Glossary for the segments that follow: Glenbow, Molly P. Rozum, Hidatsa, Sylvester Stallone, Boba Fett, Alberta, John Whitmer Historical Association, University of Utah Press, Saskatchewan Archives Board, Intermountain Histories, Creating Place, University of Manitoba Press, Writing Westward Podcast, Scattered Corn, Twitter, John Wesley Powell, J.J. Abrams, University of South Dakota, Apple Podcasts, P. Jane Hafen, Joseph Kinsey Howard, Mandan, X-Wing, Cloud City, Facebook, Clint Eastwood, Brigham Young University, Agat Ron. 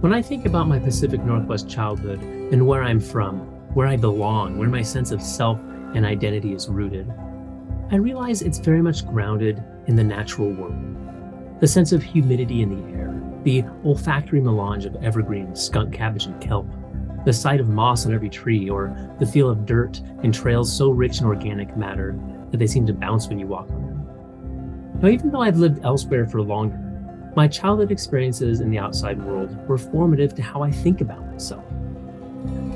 When I think about my Pacific Northwest childhood and where I'm from, where I belong, where my sense of self and identity is rooted, I realize it's very much grounded in the natural world. The sense of humidity in the air, the olfactory melange of evergreen, skunk cabbage, and kelp, the sight of moss on every tree, or the feel of dirt and trails so rich in organic matter that they seem to bounce when you walk on them. Now, even though I've lived elsewhere for longer, my childhood experiences in the outside world were formative to how I think about myself.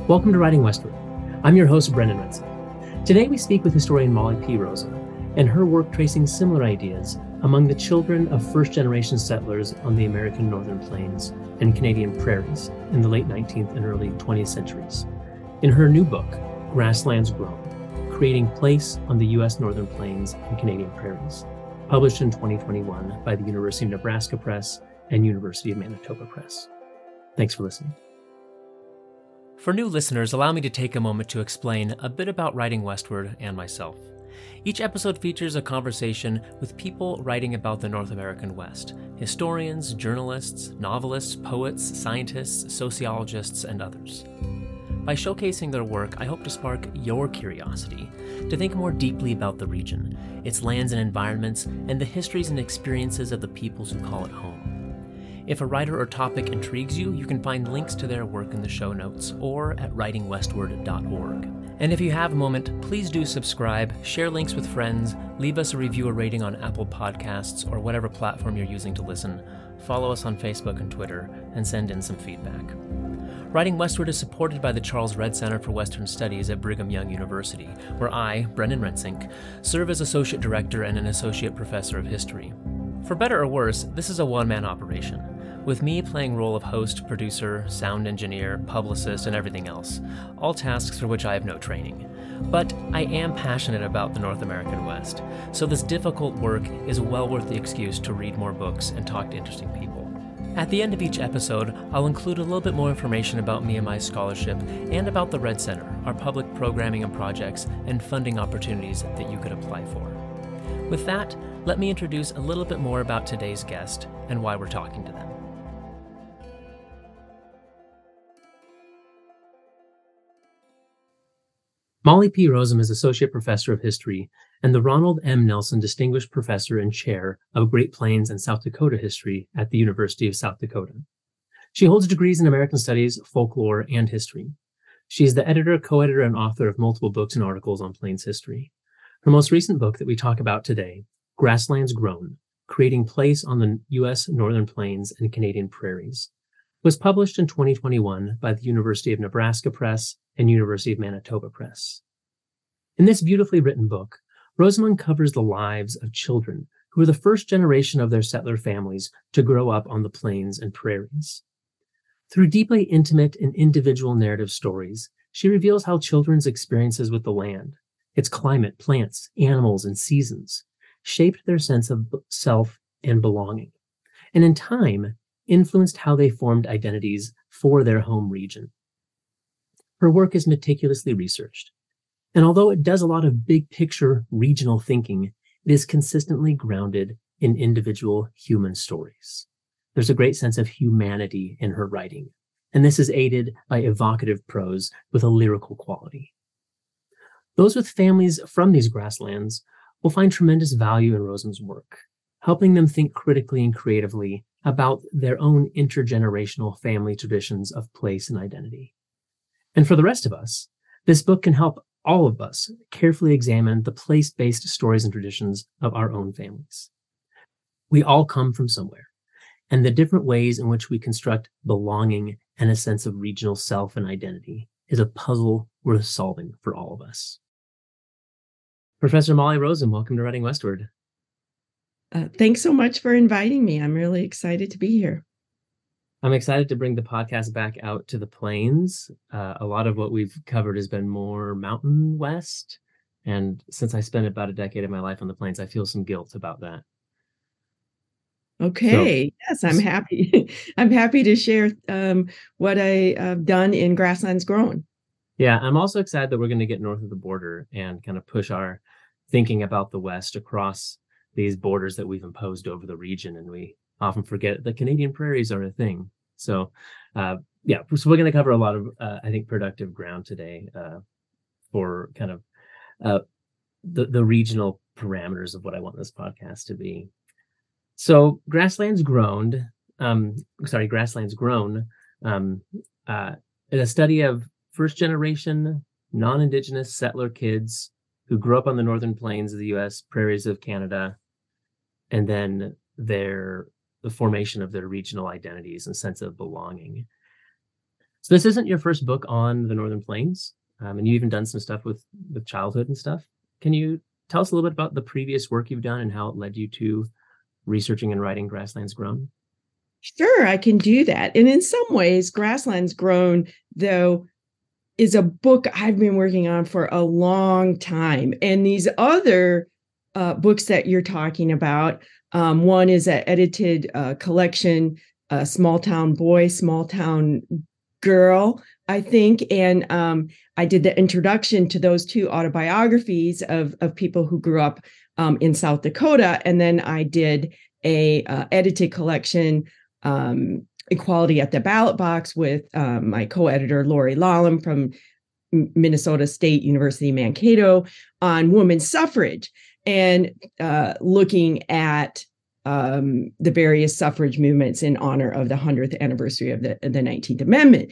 Welcome to Writing Westward. I'm your host, Brenden Rensink. Today we speak with historian Molly P. Rozum and her work tracing similar ideas among the children of first-generation settlers on the American Northern Plains and Canadian Prairies in the late 19th and early 20th centuries. In her new book, Grasslands Grown, Creating Place on the U.S. Northern Plains and Canadian Prairies, published in 2021 by the University of Nebraska Press and University of Manitoba Press. Thanks for listening. For new listeners, allow me to take a moment to explain a bit about Writing Westward and myself. Each episode features a conversation with people writing about the North American West: historians, journalists, novelists, poets, scientists, sociologists, and others. By showcasing their work, I hope to spark your curiosity to think more deeply about the region, its lands and environments, and the histories and experiences of the peoples who call it home. If a writer or topic intrigues you, you can find links to their work in the show notes or at writingwestward.org. And if you have a moment, please do subscribe, share links with friends, leave us a review or rating on Apple Podcasts or whatever platform you're using to listen, follow us on Facebook and Twitter, and send in some feedback. Writing Westward is supported by the Charles Redd Center for Western Studies at Brigham Young University, where I, Brenden Rensink, serve as Associate Director and an Associate Professor of History. For better or worse, this is a one-man operation, with me playing role of host, producer, sound engineer, publicist, and everything else, all tasks for which I have no training. But I am passionate about the North American West, so this difficult work is well worth the excuse to read more books and talk to interesting people. At the end of each episode, I'll include a little bit more information about me and my scholarship, and about the Redd Center, our public programming and projects, and funding opportunities that you could apply for. With that, let me introduce a little bit more about today's guest and why we're talking to them. Molly P. Rozum is Associate Professor of History and the Ronald M. Nelson Distinguished Professor and Chair of Great Plains and South Dakota History at the University of South Dakota. She holds degrees in American Studies, Folklore, and History. She is the editor, co-editor, and author of multiple books and articles on Plains history. Her most recent book that we talk about today, Grasslands Grown, Creating Place on the U.S. Northern Plains and Canadian Prairies, was published in 2021 by the University of Nebraska Press and University of Manitoba Press. In this beautifully written book, Rozum covers the lives of children who were the first generation of their settler families to grow up on the plains and prairies. Through deeply intimate and individual narrative stories, she reveals how children's experiences with the land, its climate, plants, animals, and seasons, shaped their sense of self and belonging, and in time, influenced how they formed identities for their home region. Her work is meticulously researched, and although it does a lot of big-picture regional thinking, it is consistently grounded in individual human stories. There's a great sense of humanity in her writing, and this is aided by evocative prose with a lyrical quality. Those with families from these grasslands will find tremendous value in Rozum's work, helping them think critically and creatively about their own intergenerational family traditions of place and identity. And for the rest of us, this book can help all of us carefully examine the place-based stories and traditions of our own families. We all come from somewhere, and the different ways in which we construct belonging and a sense of regional self and identity is a puzzle worth solving for all of us. Professor Molly Rozum, welcome to Writing Westward. Thanks so much for inviting me. I'm really excited to be here. I'm excited to bring the podcast back out to the plains. A lot of what we've covered has been more mountain west. And since I spent about a decade of my life on the plains, I feel some guilt about that. Okay. So, yes, I'm happy. I'm happy to share what I've done in Grasslands Grown. Yeah, I'm also excited that we're going to get north of the border and kind of push our thinking about the West across these borders that we've imposed over the region. And we often forget that Canadian prairies are a thing. So so we're going to cover a lot of, I think, productive ground today for kind of the regional parameters of what I want this podcast to be. So Grasslands Grown, is a study of first-generation non-Indigenous settler kids who grew up on the northern plains of the U.S., prairies of Canada, and then the formation of their regional identities and sense of belonging. So this isn't your first book on the northern plains, and you've even done some stuff with childhood and stuff. Can you tell us a little bit about the previous work you've done and how it led you to researching and writing Grasslands Grown? Sure, I can do that. And in some ways, Grasslands Grown, though, is a book I've been working on for a long time. And these other books that you're talking about, one is an edited collection, Small Town Boy, Small Town Girl, I think. And I did the introduction to those two autobiographies of people who grew up in South Dakota. And then I did a edited collection, Equality at the Ballot Box, with my co-editor, Lori Lahlum, from Minnesota State University, Mankato, on women's suffrage, and looking at the various suffrage movements in honor of the 100th anniversary of the 19th Amendment.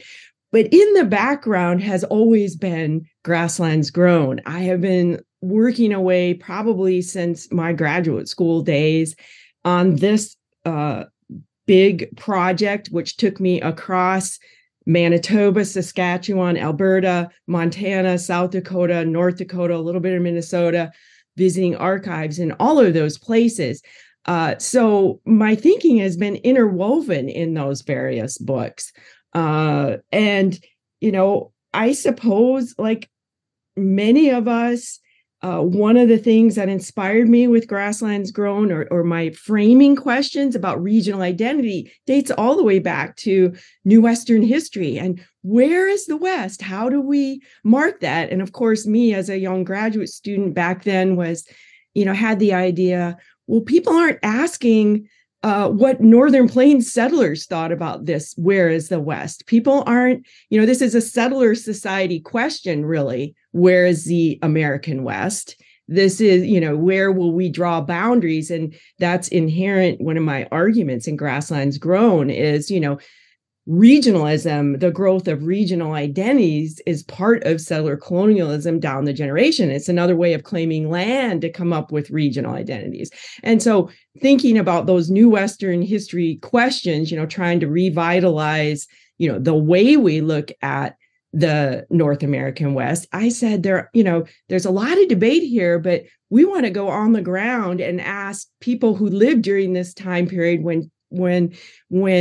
But in the background has always been Grasslands Grown. I have been working away probably since my graduate school days on this big project, which took me across Manitoba, Saskatchewan, Alberta, Montana, South Dakota, North Dakota, a little bit of Minnesota, visiting archives in all of those places. So my thinking has been interwoven in those various books. And, you know, I suppose, like many of us, one of the things that inspired me with Grasslands Grown, or my framing questions about regional identity, dates all the way back to New Western history. And where is the West? How do we mark that? And of course, me as a young graduate student back then was, you know, had the idea, well, people aren't asking what Northern Plains settlers thought about this, where is the West? People aren't, you know, this is a settler society question, really. Where is the American West? This is, you know, where will we draw boundaries? And that's inherent. One of my arguments in Grasslands Grown is, you know, regionalism, the growth of regional identities, is part of settler colonialism down the generation. It's another way of claiming land to come up with regional identities. And so thinking about those New Western history questions, you know, trying to revitalize, you know, the way we look at the North American West, I said, there, you know, there's a lot of debate here, but we want to go on the ground and ask people who lived during this time period when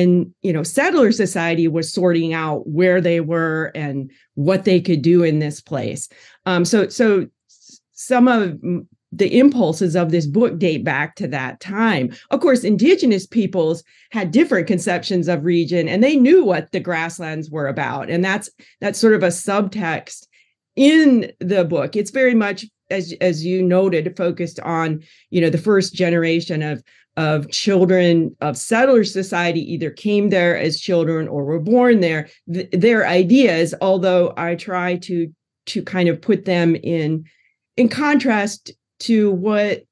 you know, settler society was sorting out where they were and what they could do in this place. So some of the impulses of this book date back to that time. Of course, Indigenous peoples had different conceptions of region, and they knew what the grasslands were about. And that's sort of a subtext in the book. It's very much, as you noted, focused on, you know, the first generation of children of settler society, either came there as children or were born there. Their ideas, although I try to kind of put them in contrast to what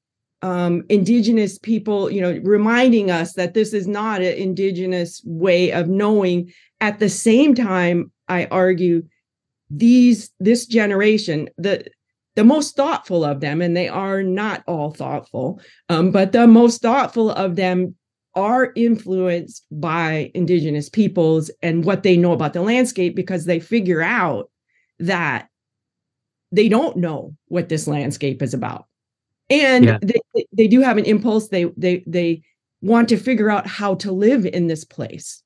Indigenous people, you know, reminding us that this is not an Indigenous way of knowing. At the same time, I argue this generation, the most thoughtful of them, and they are not all thoughtful, but the most thoughtful of them are influenced by Indigenous peoples and what they know about the landscape, because they figure out that they don't know what this landscape is about. And they do have an impulse. They want to figure out how to live in this place.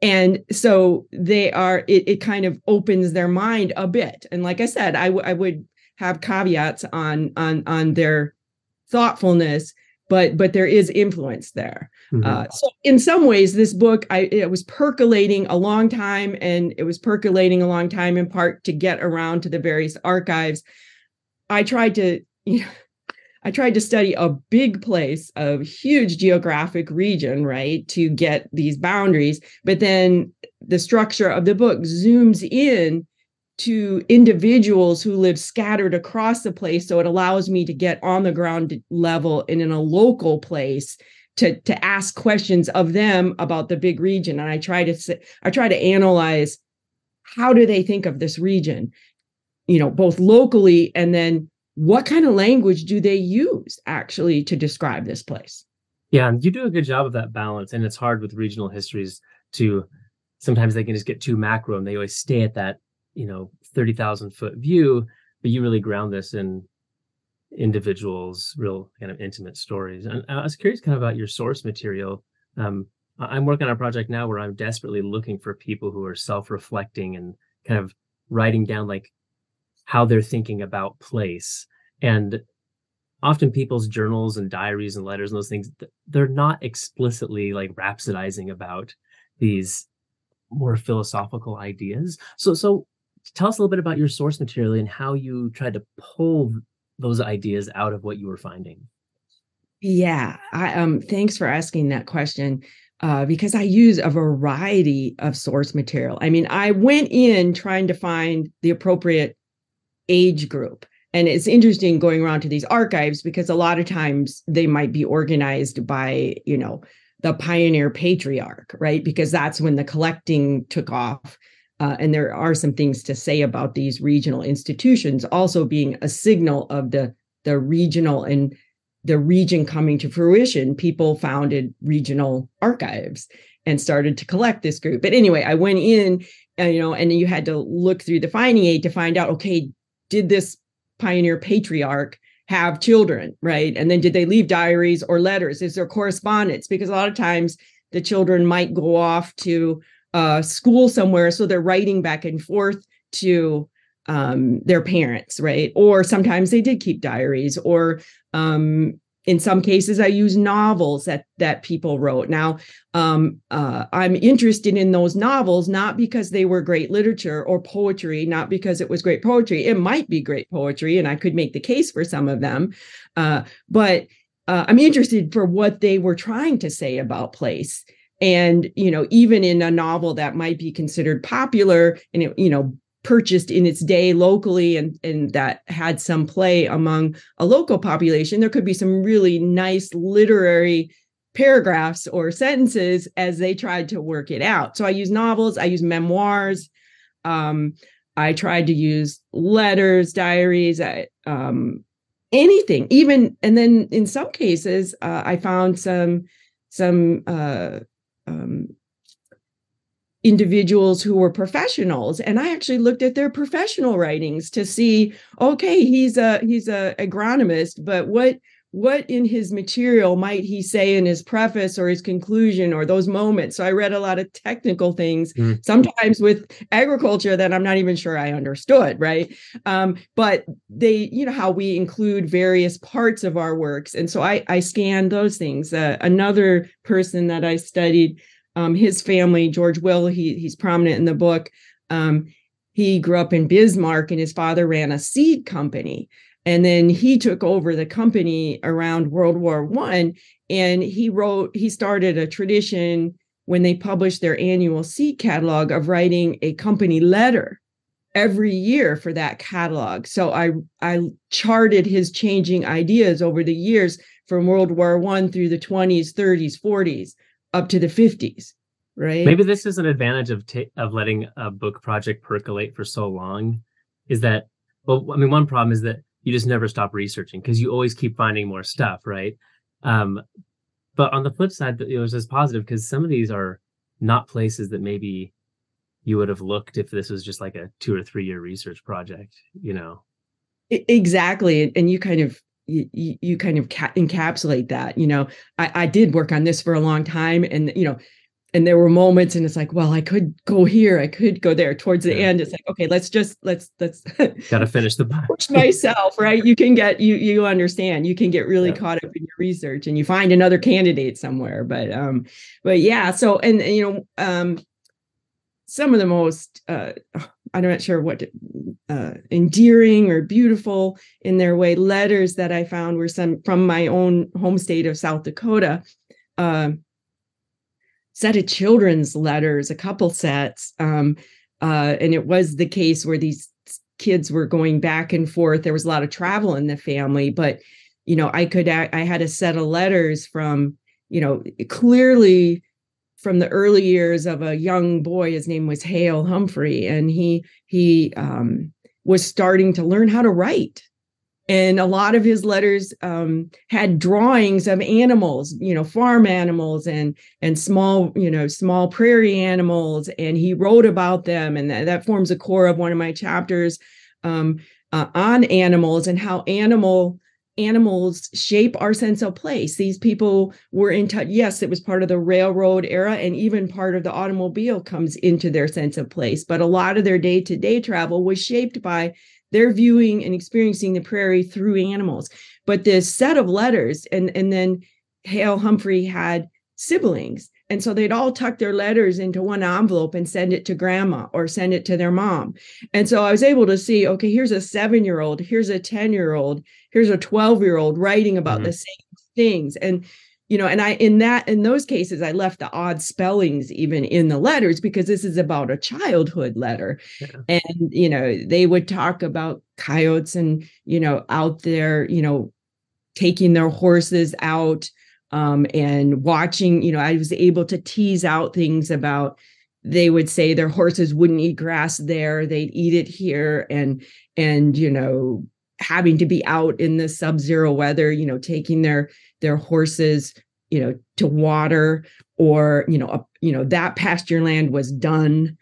And so they are, it kind of opens their mind a bit. And like I said, I would have caveats on their thoughtfulness, but there is influence there. Mm-hmm. So in some ways, this book, it was percolating a long time, and it was percolating a long time in part to get around to the various archives. I tried to, you know, I tried to study a big place, a huge geographic region, right, to get these boundaries. But then the structure of the book zooms in to individuals who live scattered across the place. So it allows me to get on the ground level and in a local place to ask questions of them about the big region. And I try to analyze, how do they think of this region, you know, both locally, and then what kind of language do they use actually to describe this place? Yeah, you do a good job of that balance. And it's hard with regional histories to, sometimes they can just get too macro and they always stay at that, you know, 30,000 foot view, but you really ground this in individuals' real kind of intimate stories. And I was curious kind of about your source material. I'm working on a project now where I'm desperately looking for people who are self-reflecting and kind of writing down like how they're thinking about place. And often people's journals and diaries and letters and those things, they're not explicitly like rhapsodizing about these more philosophical ideas. So tell us a little bit about your source material and how you tried to pull those ideas out of what you were finding. Yeah, I thanks for asking that question. Because I use a variety of source material. I mean, I went in trying to find the appropriate age group. And it's interesting going around to these archives because a lot of times they might be organized by, you know, the pioneer patriarch, right? Because that's when the collecting took off. And there are some things to say about these regional institutions also being a signal of the regional and the region coming to fruition. People founded regional archives and started to collect this group. But anyway, I went in, you know, and you had to look through the finding aid to find out, okay, did this pioneer patriarch have children, right? And then did they leave diaries or letters? Is there correspondence? Because a lot of times the children might go off to school somewhere, so they're writing back and forth to their parents, right? Or sometimes they did keep diaries, or in some cases I use novels that people wrote. Now, I'm interested in those novels, not because they were great literature or poetry, not because it was great poetry. It might be great poetry, and I could make the case for some of them, but I'm interested for what they were trying to say about place. And, you know, even in a novel that might be considered popular and, it, you know, purchased in its day locally and that had some play among a local population, there could be some really nice literary paragraphs or sentences as they tried to work it out. So I use novels, I use memoirs, I tried to use letters, diaries, anything, even, and then in some cases, I found some individuals who were professionals. And I actually looked at their professional writings to see, okay, he's a agronomist, but what in his material might he say in his preface or his conclusion or those moments? So I read a lot of technical things, sometimes with agriculture that I'm not even sure I understood, right? But they, you know, how we include various parts of our works. And so I scanned those things. Another person that I studied, his family, George Will, he's prominent in the book. He grew up in Bismarck and his father ran a seed company. And then he took over the company around World War I. And he started a tradition when they published their annual seed catalog of writing a company letter every year for that catalog. So I charted his changing ideas over the years from World War I through the 20s, 30s, 40s. Up to the 50s, right? Maybe this is an advantage of letting a book project percolate for so long, is that, well, I mean, one problem is that you just never stop researching because you always keep finding more stuff, right? But on the flip side, it was just positive because some of these are not places that maybe you would have looked if this was just like a 2 or 3 year research project, you know? Exactly. And you kind of encapsulate that, you know, I did work on this for a long time and, you know, and there were moments and it's like, well, I could go here, I could go there. Towards the end, it's like, okay, let's got to finish the book. Push myself, right? You can get, you understand, you can get really caught up in your research and you find another candidate somewhere. But yeah, so, and you know, some of the most I'm not sure what, endearing or beautiful in their way, letters that I found were sent from my own home state of South Dakota, set of children's letters, a couple sets. And it was the case where these kids were going back and forth. There was a lot of travel in the family, but, you know, I had a set of letters from, you know, clearly from the early years of a young boy. His name was Hale Humphrey, and he was starting to learn how to write. And a lot of his letters had drawings of animals, you know, farm animals and small prairie animals. And he wrote about them. And that forms a core of one of my chapters on animals and how animals shape our sense of place. These people were in touch. Yes, it was part of the railroad era, and even part of the automobile comes into their sense of place. But a lot of their day-to-day travel was shaped by their viewing and experiencing the prairie through animals. But this set of letters, and then Hale Humphrey had siblings. And so they'd all tuck their letters into one envelope and send it to grandma or send it to their mom. And so I was able to see, okay, here's a 7-year-old, here's a 10-year-old, here's a 12-year-old writing about the same things. And, you know, and in those cases, I left the odd spellings even in the letters, because this is about a childhood letter. Yeah. And, you know, they would talk about coyotes and, you know, out there, you know, taking their horses out. And watching, you know, I was able to tease out things about, they would say their horses wouldn't eat grass there, they'd eat it here, and, you know, having to be out in the sub-zero weather, you know, taking their horses, you know, to water, or, you know, that pasture land was done,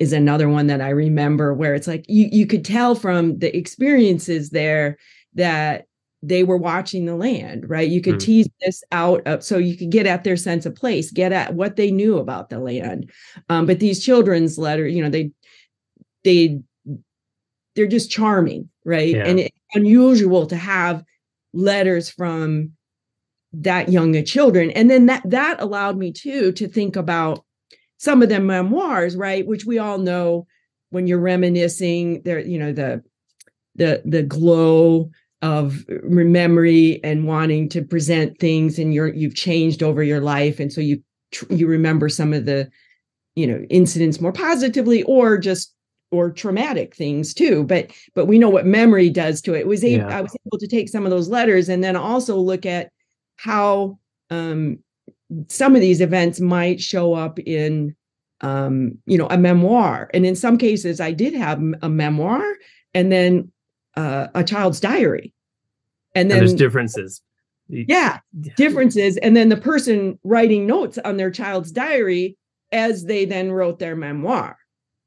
is another one that I remember, where it's like, you could tell from the experiences there that they were watching the land, right? You could tease this out of, so you could get at their sense of place, get at what they knew about the land. But these children's letters, you know, they're just charming, right? Yeah. And it's unusual to have letters from that young of children. And then that allowed me too, to think about some of the memoirs, right? Which we all know, when you're reminiscing there, you know, the glow of memory and wanting to present things, and you've changed over your life. And so you remember some of the, you know, incidents more positively, or traumatic things too. But we know what memory does to it. I was able to take some of those letters and then also look at how some of these events might show up in, you know, a memoir. And in some cases I did have a memoir, and then a child's diary, and then there's differences. Differences, and then the person writing notes on their child's diary as they then wrote their memoir,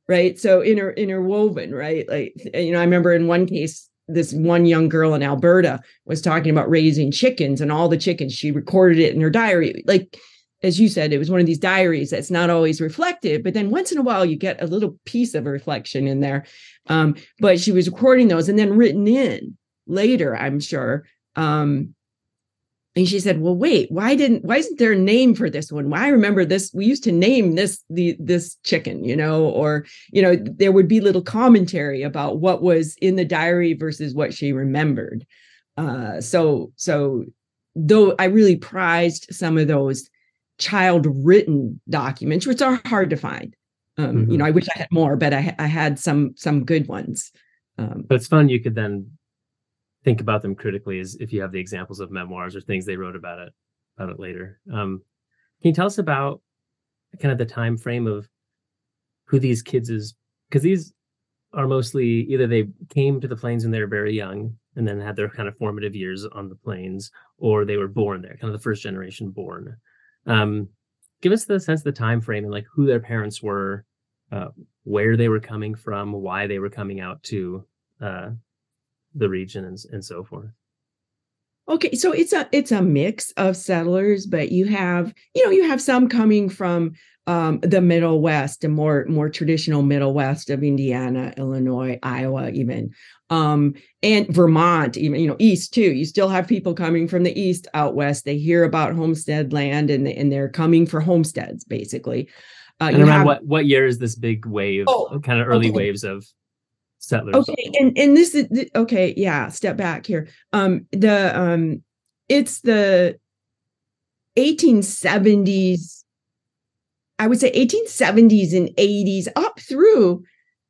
right? So interwoven, right? Like, you know, I remember in one case, this one young girl in Alberta was talking about raising chickens and all the chickens. She recorded it in her diary. Like, as you said, it was one of these diaries that's not always reflective, but then once in a while you get a little piece of reflection in there. But she was recording those and then written in later, I'm sure. And she said, well, wait, why isn't there a name for this one? Well, I remember this, we used to name this chicken, you know, or, you know, there would be little commentary about what was in the diary versus what she remembered. So though I really prized some of those child written documents, which are hard to find. You know, I wish I had more, but I had some good ones. But it's fun. You could then think about them critically, as if you have the examples of memoirs or things they wrote about it later. Can you tell us about kind of the time frame of who these kids is? Because these are mostly either they came to the Plains when they were very young and then had their kind of formative years on the Plains, or they were born there, kind of the first generation born. Give us the sense of the time frame and like who their parents were, where they were coming from, why they were coming out to the region, and so forth. Okay, so it's a mix of settlers, but you have some coming from the Middle West, and more traditional Middle West of Indiana, Illinois, Iowa, even and Vermont, even, you know, east too. You still have people coming from the east out west. They hear about homestead land, and they're coming for homesteads, basically. And around what year is this big wave, kind of early waves of settlers? Okay, and this is, okay, yeah, step back here. It's the 1870s, I would say 1870s and 80s up through,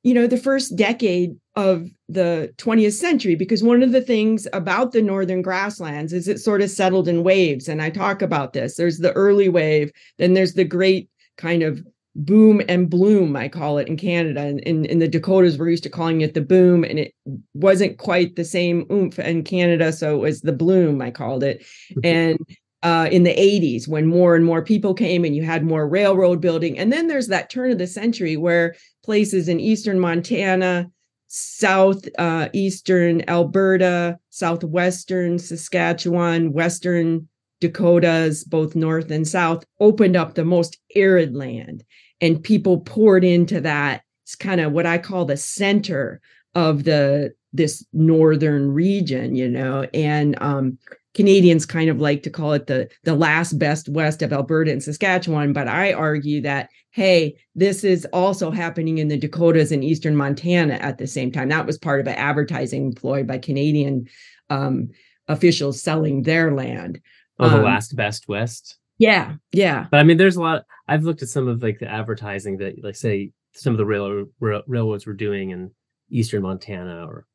the first decade of the 20th century, because one of the things about the northern grasslands is it sort of settled in waves. And I talk about this. There's the early wave, then there's the great kind of boom and bloom, I call it in Canada. And in the Dakotas, we're used to calling it the boom, and it wasn't quite the same oomph in Canada. So it was the bloom, I called it. And in the 80s, when more and more people came and you had more railroad building. And then there's that turn of the century where places in eastern Montana, southeastern Alberta, southwestern Saskatchewan, western Dakotas, both north and south, opened up the most arid land. And people poured into that. It's kind of what I call the center of this northern region, and Canadians kind of like to call it the last best west of Alberta and Saskatchewan. But I argue that, hey, this is also happening in the Dakotas and eastern Montana at the same time. That was part of an advertising ploy by Canadian officials selling their land. Oh, the last best west? Yeah, yeah. But I mean, there's a lot. I've looked at some of the advertising that, say, some of the railroads were doing in eastern Montana or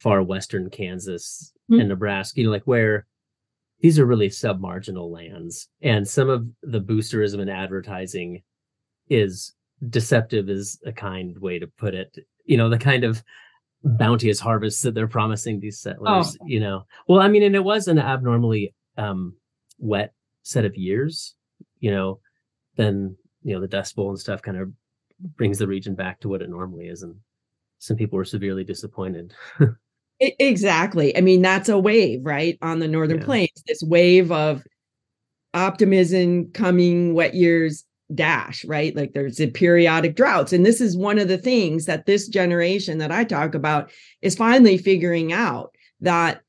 far western Kansas and Nebraska, where... These are really submarginal lands, and some of the boosterism in advertising is deceptive, is a kind way to put it. The kind of bounteous harvests that they're promising these settlers. Well, I mean, and it was an abnormally wet set of years. Then the Dust Bowl and stuff kind of brings the region back to what it normally is, and some people were severely disappointed. Exactly. I mean, that's a wave, right? On the northern plains, this wave of optimism, coming wet years, dash, right? There's periodic droughts. And this is one of the things that this generation that I talk about is finally figuring out, that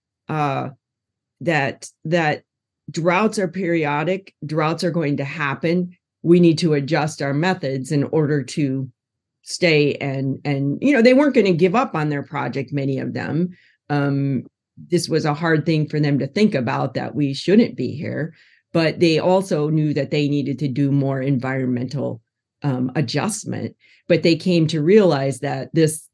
that droughts are periodic, droughts are going to happen. We need to adjust our methods in order to stay and they weren't going to give up on their project, many of them. This was a hard thing for them to think about, that we shouldn't be here, but they also knew that they needed to do more environmental adjustment. But they came to realize that this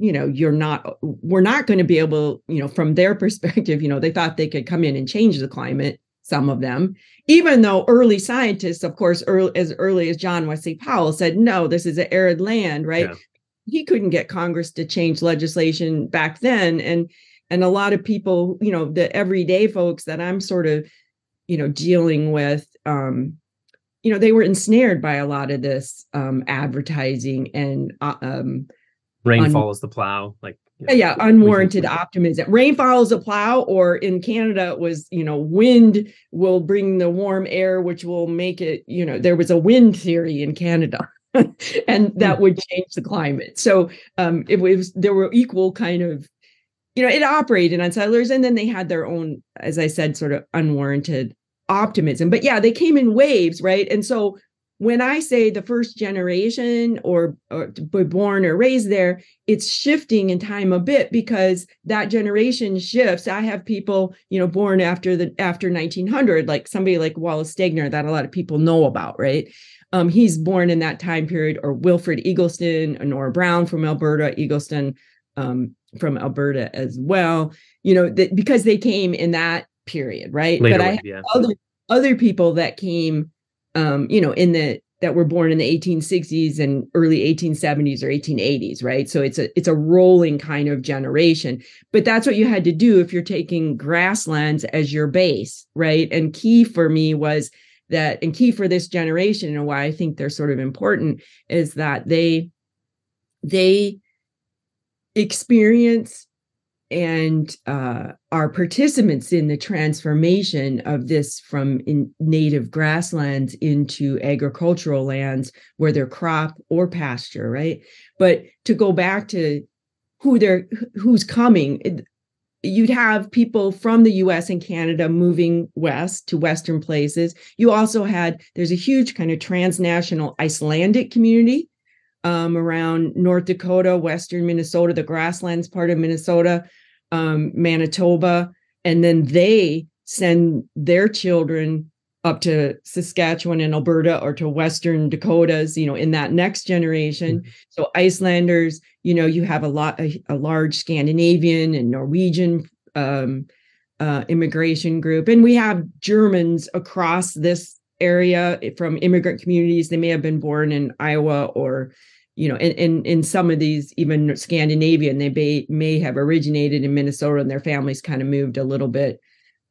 we're not going to be able, from their perspective, they thought they could come in and change the climate, some of them, even though early scientists, of course, as early as John Wesley Powell said, no, this is an arid land, right? Yeah. He couldn't get Congress to change legislation back then. And a lot of people, the everyday folks that I'm sort of, dealing with, they were ensnared by a lot of this advertising and rain follows the plow, Yeah, unwarranted optimism. Rain follows the plow, or in Canada, it was, wind will bring the warm air, which will make it, there was a wind theory in Canada, and that would change the climate. So there were equal kind of, it operated on settlers, and then they had their own, as I said, sort of unwarranted optimism. But yeah, they came in waves, right? And so when I say the first generation or born or raised there, it's shifting in time a bit, because that generation shifts. I have people, born after 1900, like somebody like Wallace Stegner that a lot of people know about, right? He's born in that time period, or Wilfrid Eggleston, Annora Brown from Alberta, Eggleston from Alberta as well, because they came in that period, right? Later, but I have other people that came that were born in the 1860s and early 1870s or 1880s, right? So it's a rolling kind of generation. But that's what you had to do if you're taking grasslands as your base, right? And key for me was that, and key for this generation, and why I think they're sort of important, is that they experience and are participants in the transformation of this from native grasslands into agricultural lands, whether crop or pasture, right? But to go back to who's coming, you'd have people from the U.S. and Canada moving west to Western places. You also had, there's a huge kind of transnational Icelandic community around North Dakota, Western Minnesota, the grasslands part of Minnesota, Manitoba. And then they send their children up to Saskatchewan and Alberta or to Western Dakotas, you know, in that next generation. Mm-hmm. So Icelanders, you know, you have a large Scandinavian and Norwegian immigration group. And we have Germans across this area from immigrant communities. They may have been born in Iowa or, you know, in some of these, even Scandinavian, they may have originated in Minnesota and their families kind of moved a little bit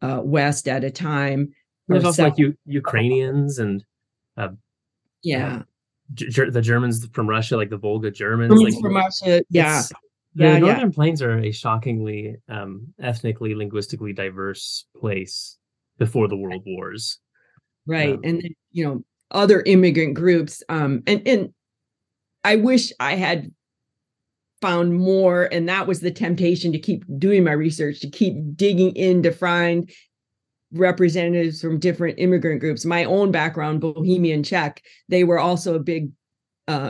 west at a time. There's also like Ukrainians and the Germans from Russia, like the Volga Germans. Germans like, from Russia, yeah. The Northern Plains are a shockingly ethnically, linguistically diverse place before the World Wars. Right. And then, you know, other immigrant groups. And I wish I had found more, and that was the temptation to keep doing my research, to keep digging in to find representatives from different immigrant groups. My own background, Bohemian Czech, they were also a big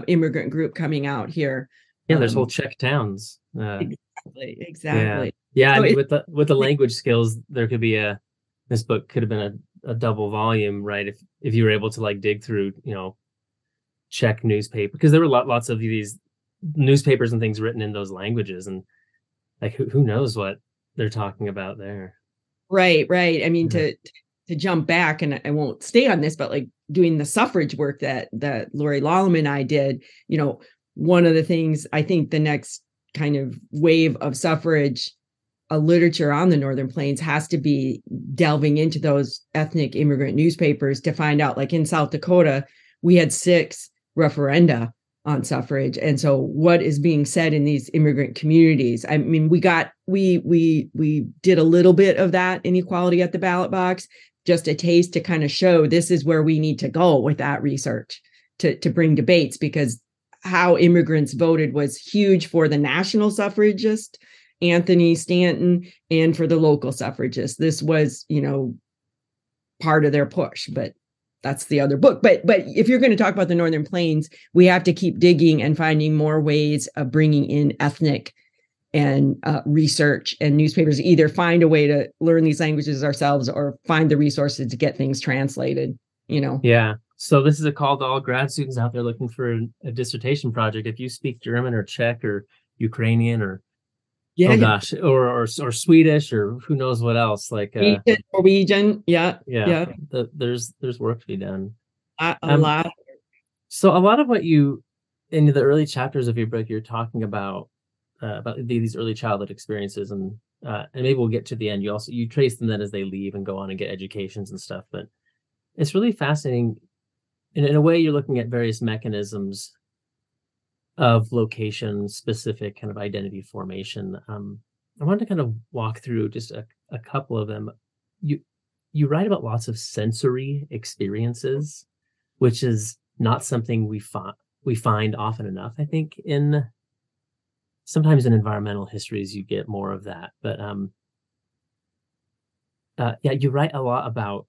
immigrant group coming out here. Yeah, there's whole Czech towns. Exactly. Yeah, so I mean, with the language skills, there could be this book could have been a double volume, right? If you were able to like dig through, you know, Czech newspaper, because there were lots of these newspapers and things written in those languages, and like who knows what they're talking about there. Right. I mean, to jump back, and I won't stay on this, but like doing the suffrage work that Lori Lahlum and I did, you know, one of the things I think the next kind of wave of suffrage literature on the Northern Plains has to be delving into those ethnic immigrant newspapers to find out, like in South Dakota, we had 6 referenda on suffrage. And so what is being said in these immigrant communities? I mean, we did a little bit of that in Equality at the Ballot Box, just a taste to kind of show this is where we need to go with that research to bring debates, because how immigrants voted was huge for the national suffragist, Anthony Stanton, and for the local suffragists. This was, you know, part of their push, but that's the other book. But if you're going to talk about the Northern Plains, we have to keep digging and finding more ways of bringing in ethnic and research and newspapers, either find a way to learn these languages ourselves or find the resources to get things translated, you know? Yeah. So this is a call to all grad students out there looking for a dissertation project. If you speak German or Czech or Ukrainian or Swedish or who knows what else, like Norwegian, yeah. There's work to be done. A lot. So a lot of what you in the early chapters of your book, you're talking about these early childhood experiences, and maybe we'll get to the end. You trace them then as they leave and go on and get educations and stuff, but it's really fascinating. In a way, you're looking at various mechanisms of location-specific kind of identity formation. I wanted to kind of walk through just a couple of them. You write about lots of sensory experiences, which is not something we find often enough. I think sometimes in environmental histories you get more of that. But you write a lot about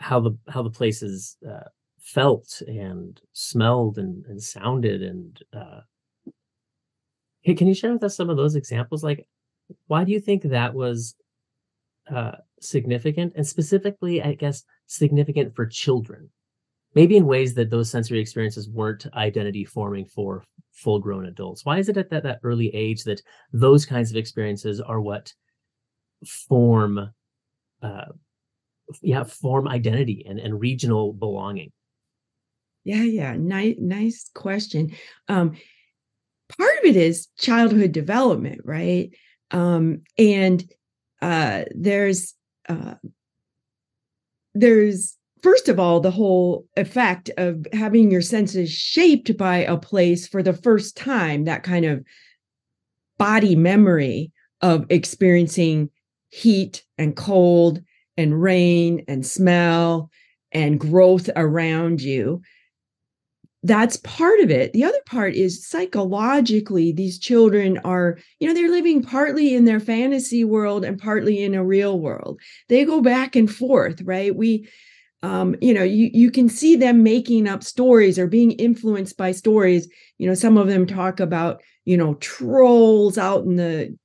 how the places felt and smelled and sounded. And hey, can you share with us some of those examples? Like, why do you think that was significant, and specifically, I guess, significant for children, maybe in ways that those sensory experiences weren't identity forming for full-grown adults? Why is it at that early age that those kinds of experiences are what form identity and regional belonging? Yeah. Nice question. Part of it is childhood development, right? There's first of all, the whole effect of having your senses shaped by a place for the first time, that kind of body memory of experiencing heat and cold and rain and smell and growth around you. that's part of it. The other part is psychologically, these children are, they're living partly in their fantasy world and partly in a real world. They go back and forth, right? You can see them making up stories or being influenced by stories. Some of them talk about, trolls out in the,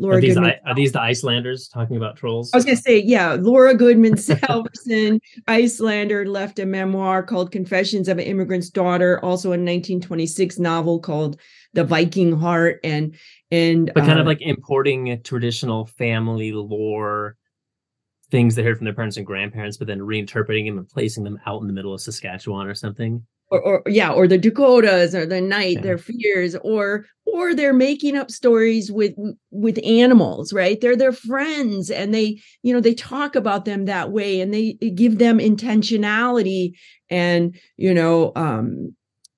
Laura Goodman. Are these the Icelanders talking about trolls? I was going to say, yeah, Laura Goodman Salverson, Icelander, left a memoir called Confessions of an Immigrant's Daughter, also a 1926 novel called The Viking Heart. But kind of like importing traditional family lore, things they heard from their parents and grandparents, but then reinterpreting them and placing them out in the middle of Saskatchewan or something. Or the Dakotas, or the night, their fears, or they're making up stories with animals, right? They're their friends, and they talk about them that way, and they give them intentionality and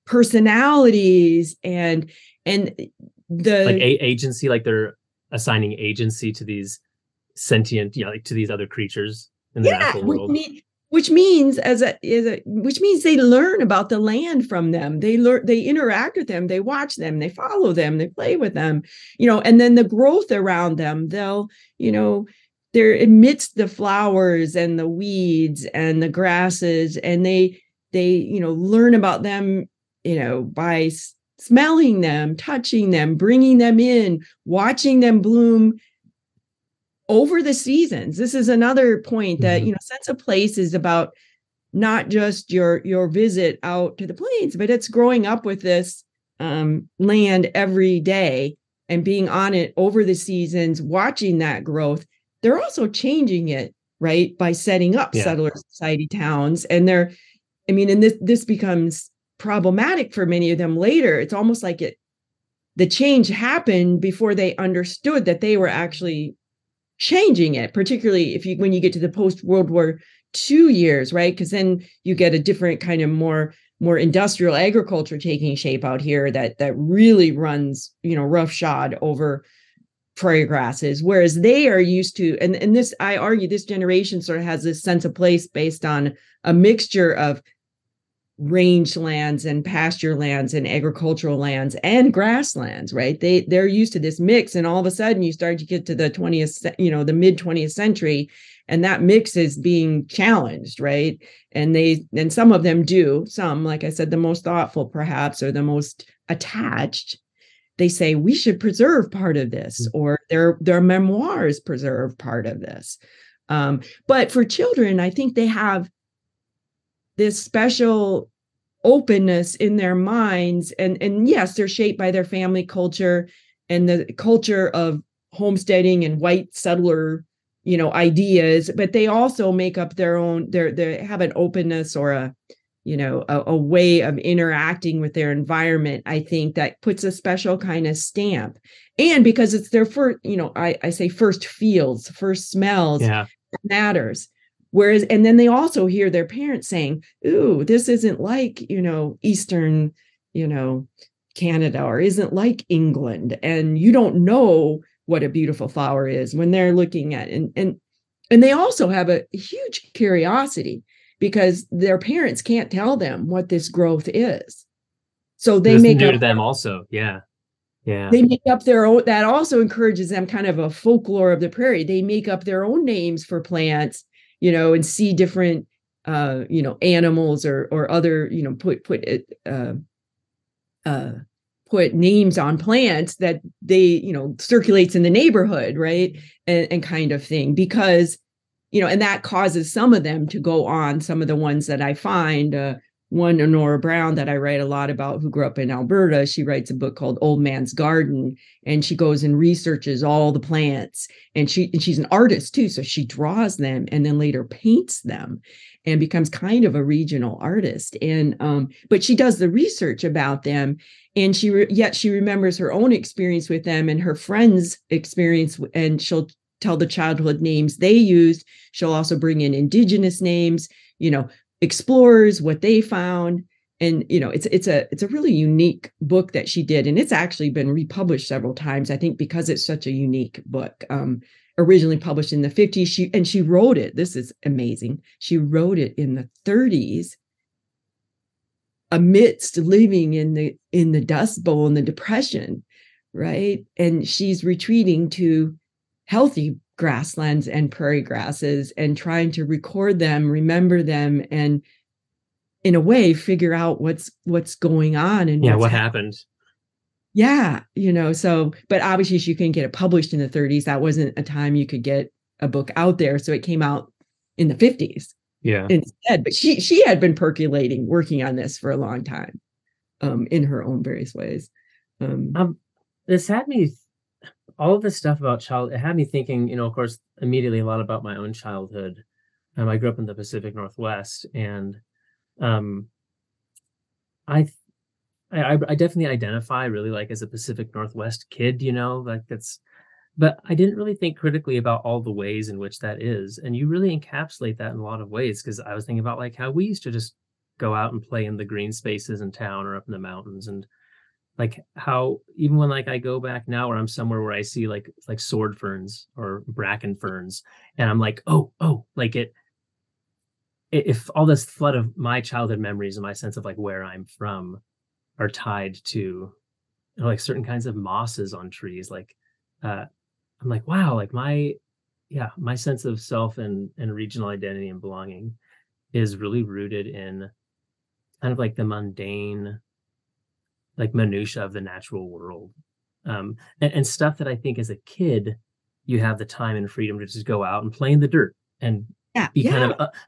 personalities and the like agency, like they're assigning agency to these sentient, to these other creatures in the natural world. Which means they learn about the land from them. They interact with them. They watch them. They follow them. They play with them. And then the growth around them. They're amidst the flowers and the weeds and the grasses, and they learn about them. By smelling them, touching them, bringing them in, watching them bloom. Over the seasons. This is another point that, sense of place is about not just your visit out to the plains, but it's growing up with this land every day and being on it over the seasons, watching that growth. They're also changing it, right, by setting up settler society towns. And this becomes problematic for many of them later. It's almost like the change happened before they understood that they were actually changing it, particularly when you get to the post-World War II years, right? Because then you get a different kind of more industrial agriculture taking shape out here that really runs, roughshod over prairie grasses. Whereas they are used to, and this, I argue, this generation sort of has this sense of place based on a mixture of rangelands and pasture lands and agricultural lands and grasslands, right? They're used to this mix, and all of a sudden you start to get to the mid 20th century, and that mix is being challenged, right? And some of them do, some, like I said, the most thoughtful perhaps, or the most attached, they say we should preserve part of this, or their memoirs preserve part of this. But for children, I think they have this special openness in their minds. And yes, they're shaped by their family culture and the culture of homesteading and white settler, ideas, but they also make up their own, they have an openness or a way of interacting with their environment. I think that puts a special kind of stamp, and because it's their first, I say first feels, first smells, matters. Whereas, and then they also hear their parents saying, "Ooh, this isn't like, Eastern, Canada, or isn't like England." And you don't know what a beautiful flower is when they're looking at, and they also have a huge curiosity because their parents can't tell them what this growth is. So they make new to them also. Yeah. Yeah. They make up their own, that also encourages them, kind of a folklore of the prairie. They make up their own names for plants, and see different, animals or other, put names on plants that they, circulates in the neighborhood, right? And kind of thing, because, and that causes some of them to go on. Some of the ones that I find, one, Annora Brown, that I write a lot about, who grew up in Alberta, she writes a book called Old Man's Garden, and she goes and researches all the plants, and she's an artist too, so she draws them and then later paints them and becomes kind of a regional artist. And but she does the research about them, and yet she remembers her own experience with them and her friends' experience, and she'll tell the childhood names they used. She'll also bring in indigenous names, explores what they found. And, it's a really unique book that she did. And it's actually been republished several times, I think, because it's such a unique book, originally published in the 50s. She wrote it. This is amazing. She wrote it in the 30s. amidst living in the Dust Bowl and the Depression, right? And she's retreating to healthy grasslands and prairie grasses and trying to record them, remember them, and in a way figure out what's going on and what happened. Yeah, so, but obviously she couldn't get it published in the 30s. That wasn't a time you could get a book out there. So it came out in the 50s. Yeah. Instead, but she had been percolating, working on this for a long time, in her own various ways. This had me, all of this stuff about child, it had me thinking, of course, immediately a lot about my own childhood. I grew up in the Pacific Northwest, and I definitely identify really like as a Pacific Northwest kid, but I didn't really think critically about all the ways in which that is. And you really encapsulate that in a lot of ways, because I was thinking about like how we used to just go out and play in the green spaces in town or up in the mountains, and like how even when like I go back now where I'm somewhere where I see like sword ferns or bracken ferns, and I'm like, oh, like it if all this flood of my childhood memories and my sense of like where I'm from are tied to like certain kinds of mosses on trees, like I'm like, wow, like my sense of self and regional identity and belonging is really rooted in kind of like the mundane, like minutia of the natural world, and stuff that I think as a kid, you have the time and freedom to just go out and play in the dirt and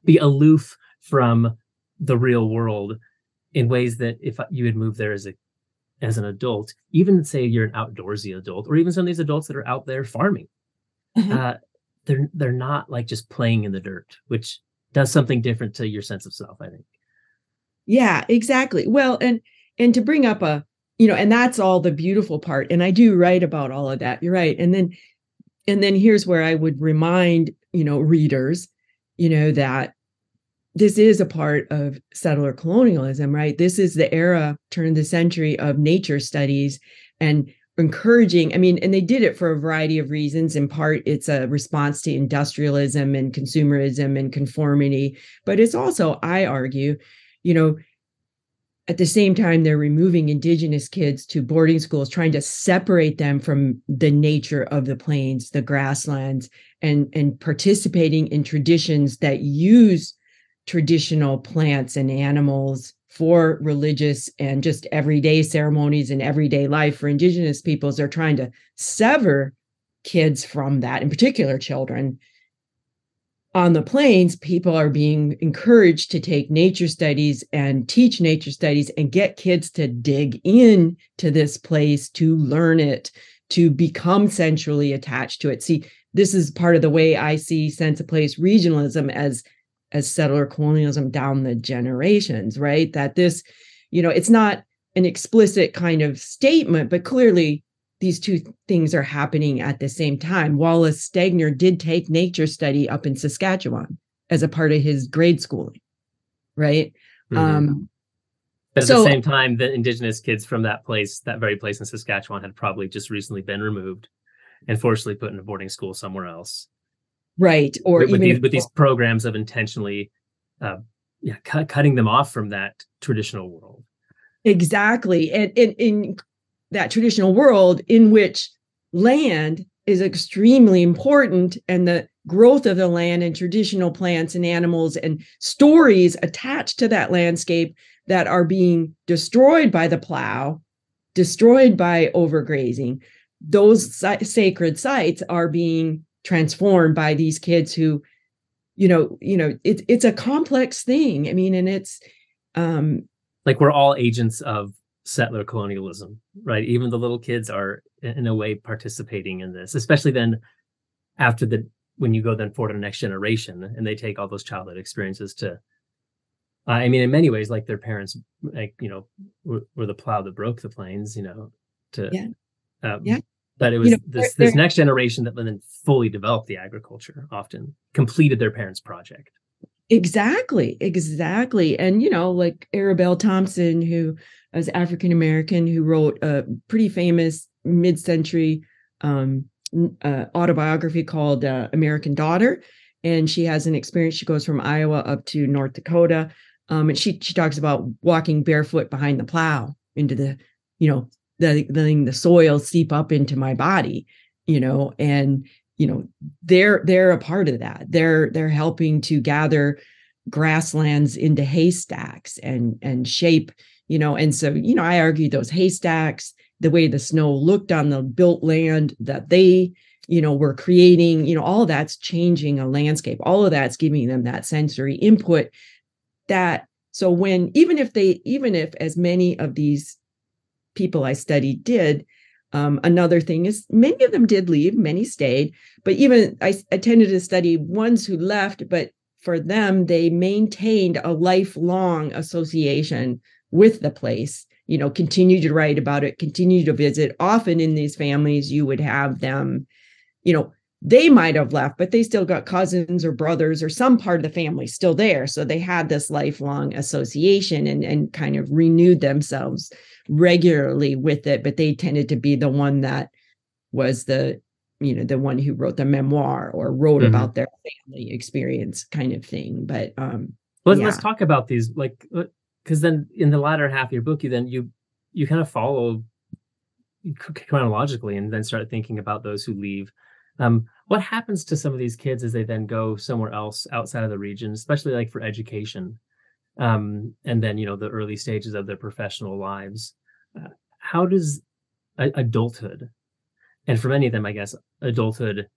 be aloof from the real world in ways that if you had moved there as an adult, even say you're an outdoorsy adult, or even some of these adults that are out there farming, they're not like just playing in the dirt, which does something different to your sense of self, I think. Yeah, exactly. Well, and to bring up and that's all the beautiful part. And I do write about all of that. You're right. And then here's where I would remind, readers, that this is a part of settler colonialism, right? This is the era, turn of the century, of nature studies and encouraging. I mean, and they did it for a variety of reasons. In part, it's a response to industrialism and consumerism and conformity. But it's also, I argue, at the same time, they're removing indigenous kids to boarding schools, trying to separate them from the nature of the plains, the grasslands, and participating in traditions that use traditional plants and animals for religious and just everyday ceremonies and everyday life for indigenous peoples. They're trying to sever kids from that, in particular children. On the plains, people are being encouraged to take nature studies and teach nature studies and get kids to dig in to this place, to learn it, to become sensually attached to it. See, this is part of the way I see sense of place regionalism as settler colonialism down the generations, right? That this, it's not an explicit kind of statement, but clearly these two things are happening at the same time. Wallace Stegner did take nature study up in Saskatchewan as a part of his grade schooling, right? Mm-hmm. But at the same time, the indigenous kids from that very place in Saskatchewan had probably just recently been removed and forcibly put in a boarding school somewhere else. Right, or with these programs of intentionally, cutting them off from that traditional world. Exactly, and in that traditional world in which land is extremely important, and the growth of the land and traditional plants and animals and stories attached to that landscape that are being destroyed by the plow, destroyed by overgrazing. Those sacred sites are being transformed by these kids who, it's a complex thing. I mean, and it's like we're all agents of settler colonialism, right? Even the little kids are in a way participating in this, especially then after when you go then forward to the next generation and they take all those childhood experiences to, I mean, in many ways, like their parents, like, were the plow that broke the plains, But it was this next generation that then fully developed the agriculture, often completed their parents' project. Exactly. And, like Arabelle Thompson, who was African-American, who wrote a pretty famous mid-century autobiography called American Daughter. And she has an experience. She goes from Iowa up to North Dakota And she talks about walking barefoot behind the plow into the, you know, letting the soil seep up into my body, you know, and, you know, they're a part of that. They're helping to gather grasslands into haystacks and shape, you know, and so, you know, I argue those haystacks, the way the snow looked on the built land that they, you know, were creating, you know, all of that's changing a landscape. All of that's giving them that sensory input that, so when, even if as many of these people I studied did, another thing is many of them did leave, many stayed, but even I attended to study ones who left, but for them, they maintained a lifelong association with the place, you know, continue to write about it, continue to visit. Often in these families, you would have them, you know, they might have left, but they still got cousins or brothers or some part of the family still there. So they had this lifelong association and kind of renewed themselves regularly with it. But they tended to be the one that was the, you know, the one who wrote the memoir or wrote mm-hmm. about their family experience kind of thing. But let's talk about these, like, because then in the latter half of your book, you kind of follow chronologically and then start thinking about those who leave. What happens to some of these kids as they then go somewhere else outside of the region, especially like for education, and then, you know, the early stages of their professional lives? How does adulthood, and for many of them, I guess, adulthood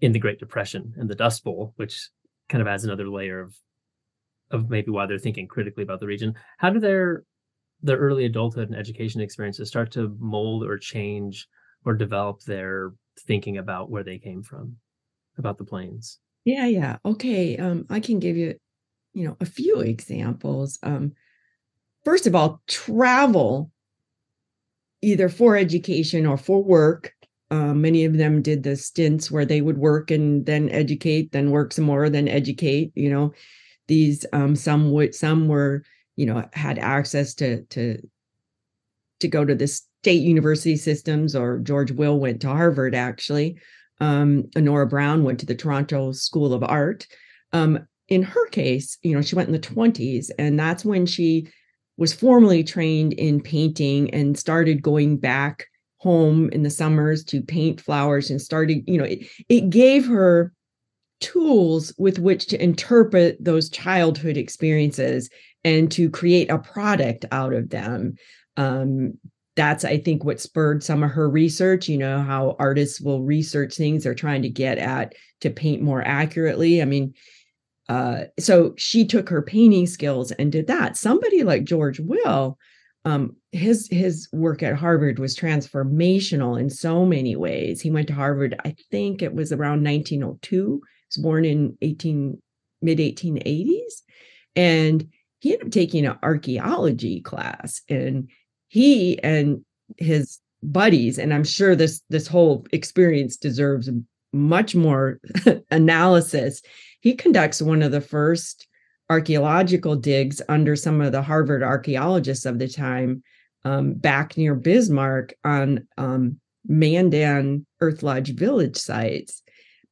in the Great Depression and the Dust Bowl, which kind of adds another layer of maybe why they're thinking critically about the region, how do their early adulthood and education experiences start to mold or change or develop their thinking about where they came from, about the plains? Yeah. Okay. I can give you, you know, a few examples. First of all, travel, either for education or for work. Many of them did the stints where they would work and then educate, then work some more, then educate, you know, these, some were, you know, had access to go to this state university systems, or George Will went to Harvard, actually. Annora Brown went to the Toronto School of Art. In her case, you know, she went in the 1920s, and that's when she was formally trained in painting and started going back home in the summers to paint flowers and started, you know, it gave her tools with which to interpret those childhood experiences and to create a product out of them. That's, I think, what spurred some of her research, you know, how artists will research things they're trying to get at to paint more accurately. I mean, so she took her painting skills and did that. Somebody like George Will, his work at Harvard was transformational in so many ways. He went to Harvard, I think it was around 1902. He was born in mid-1880s. And he ended up taking an archaeology class, and he and his buddies, and I'm sure this whole experience deserves much more analysis, he conducts one of the first archaeological digs under some of the Harvard archaeologists of the time, back near Bismarck on Mandan Earth Lodge village sites.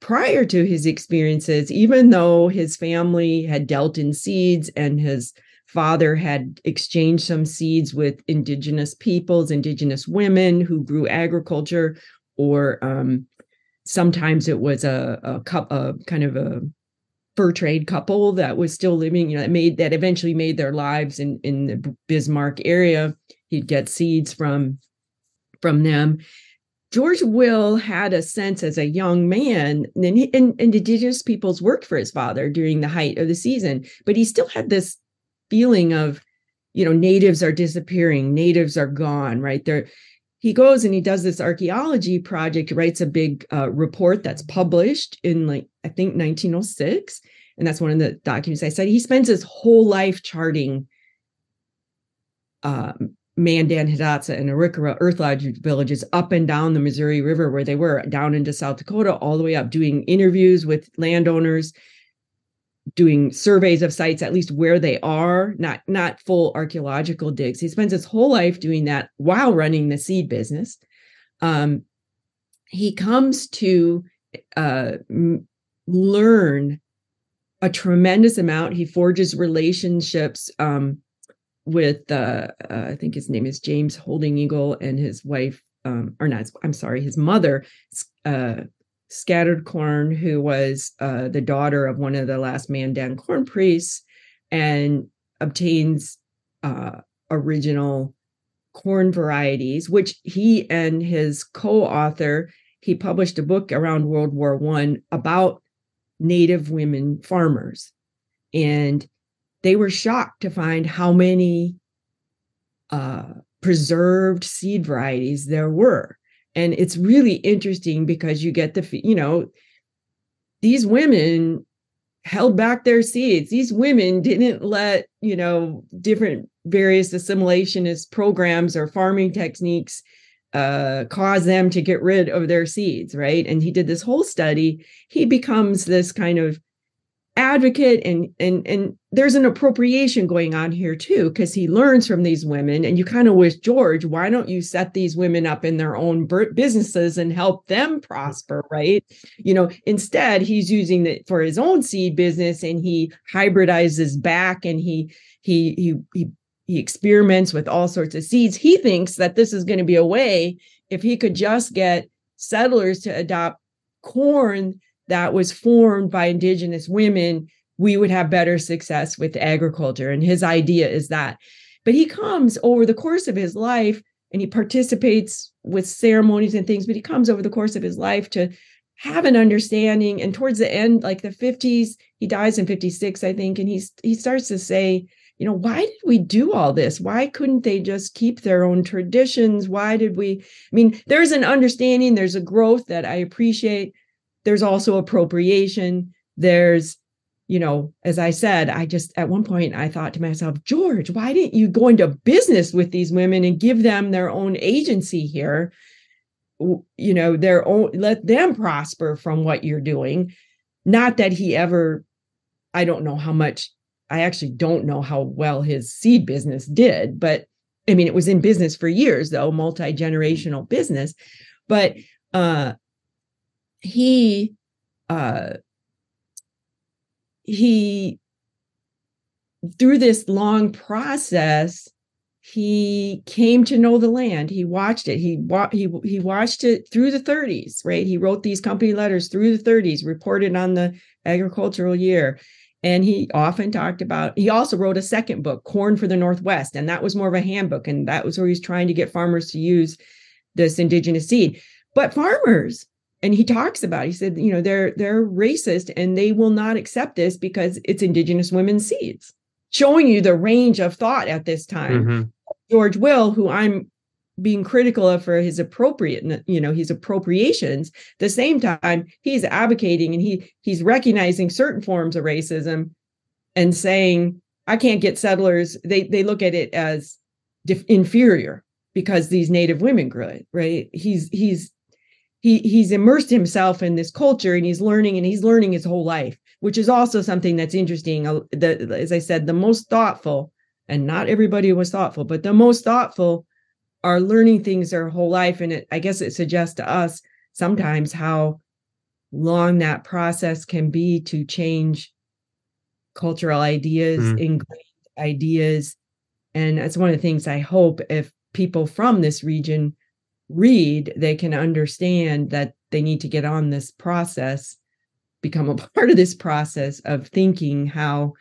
Prior to his experiences, even though his family had dealt in seeds and his father had exchanged some seeds with indigenous peoples, indigenous women who grew agriculture, or sometimes it was a kind of a fur trade couple that was still living, you know, that eventually made their lives in the Bismarck area. He'd get seeds from them. George Will had a sense as a young man, and indigenous peoples worked for his father during the height of the season, but he still had this feeling of, you know, natives are disappearing, natives are gone, right? There, he goes and he does this archaeology project, writes a big report that's published in, like, I think 1906. And that's one of the documents I said. He spends his whole life charting Mandan, Hidatsa, and Arikara Earth Lodge villages up and down the Missouri River, where they were, down into South Dakota, all the way up, doing interviews with landowners, doing surveys of sites, at least where they are, not full archaeological digs. He spends his whole life doing that while running the seed business. He comes to learn a tremendous amount. He forges relationships with, I think his name is James Holding Eagle, and his wife, his mother, Scattered Corn, who was the daughter of one of the last Mandan corn priests, and obtains original corn varieties, which he and his co-author, he published a book around World War I about Native women farmers. And they were shocked to find how many preserved seed varieties there were. And it's really interesting because you get the, you know, these women held back their seeds. These women didn't let, you know, different various assimilationist programs or farming techniques cause them to get rid of their seeds, right? And he did this whole study. He becomes this kind of advocate, and there's an appropriation going on here too, because he learns from these women. And you kind of wish, George, why don't you set these women up in their own businesses and help them prosper, right? You know, instead he's using it for his own seed business, and he hybridizes back, and he experiments with all sorts of seeds. He thinks that this is going to be a way, if he could just get settlers to adopt corn that was formed by indigenous women, we would have better success with agriculture. And his idea is that. But he comes over the course of his life, and he participates with ceremonies and things, but he comes over the course of his life to have an understanding. And towards the end, like the 50s, he dies in 56, I think. And he starts to say, you know, why did we do all this? Why couldn't they just keep their own traditions? Why did we? I mean, there's an understanding, there's a growth that I appreciate. There's also appropriation. There's, you know, as I said, I just, at one point I thought to myself, George, why didn't you go into business with these women and give them their own agency here? You know, their own, let them prosper from what you're doing. Not that he ever, I actually don't know how well his seed business did, but I mean, it was in business for years though, multi-generational business, but, he through this long process, he came to know the land. He watched it. He watched it through the 30s, right? He wrote these company letters through the 30s, reported on the agricultural year. And he often talked about, he also wrote a second book, Corn for the Northwest. And that was more of a handbook. And that was where he was trying to get farmers to use this indigenous seed. But farmers, and he talks about, he said, you know, they're racist and they will not accept this because it's indigenous women's seeds. Showing you the range of thought at this time. Mm-hmm. George Will, who I'm being critical of for his his appropriations, the same time he's advocating and he's recognizing certain forms of racism and saying, I can't get settlers. They look at it as inferior because these Native women grew it, right? He's immersed himself in this culture, and he's learning his whole life, which is also something that's interesting. As I said, the most thoughtful, and not everybody was thoughtful, but the most thoughtful are learning things their whole life. And I guess it suggests to us sometimes how long that process can be to change cultural ideas, ingrained ideas. And that's one of the things I hope if people from this region read, they can understand that they need to get on this process, become a part of this process of thinking how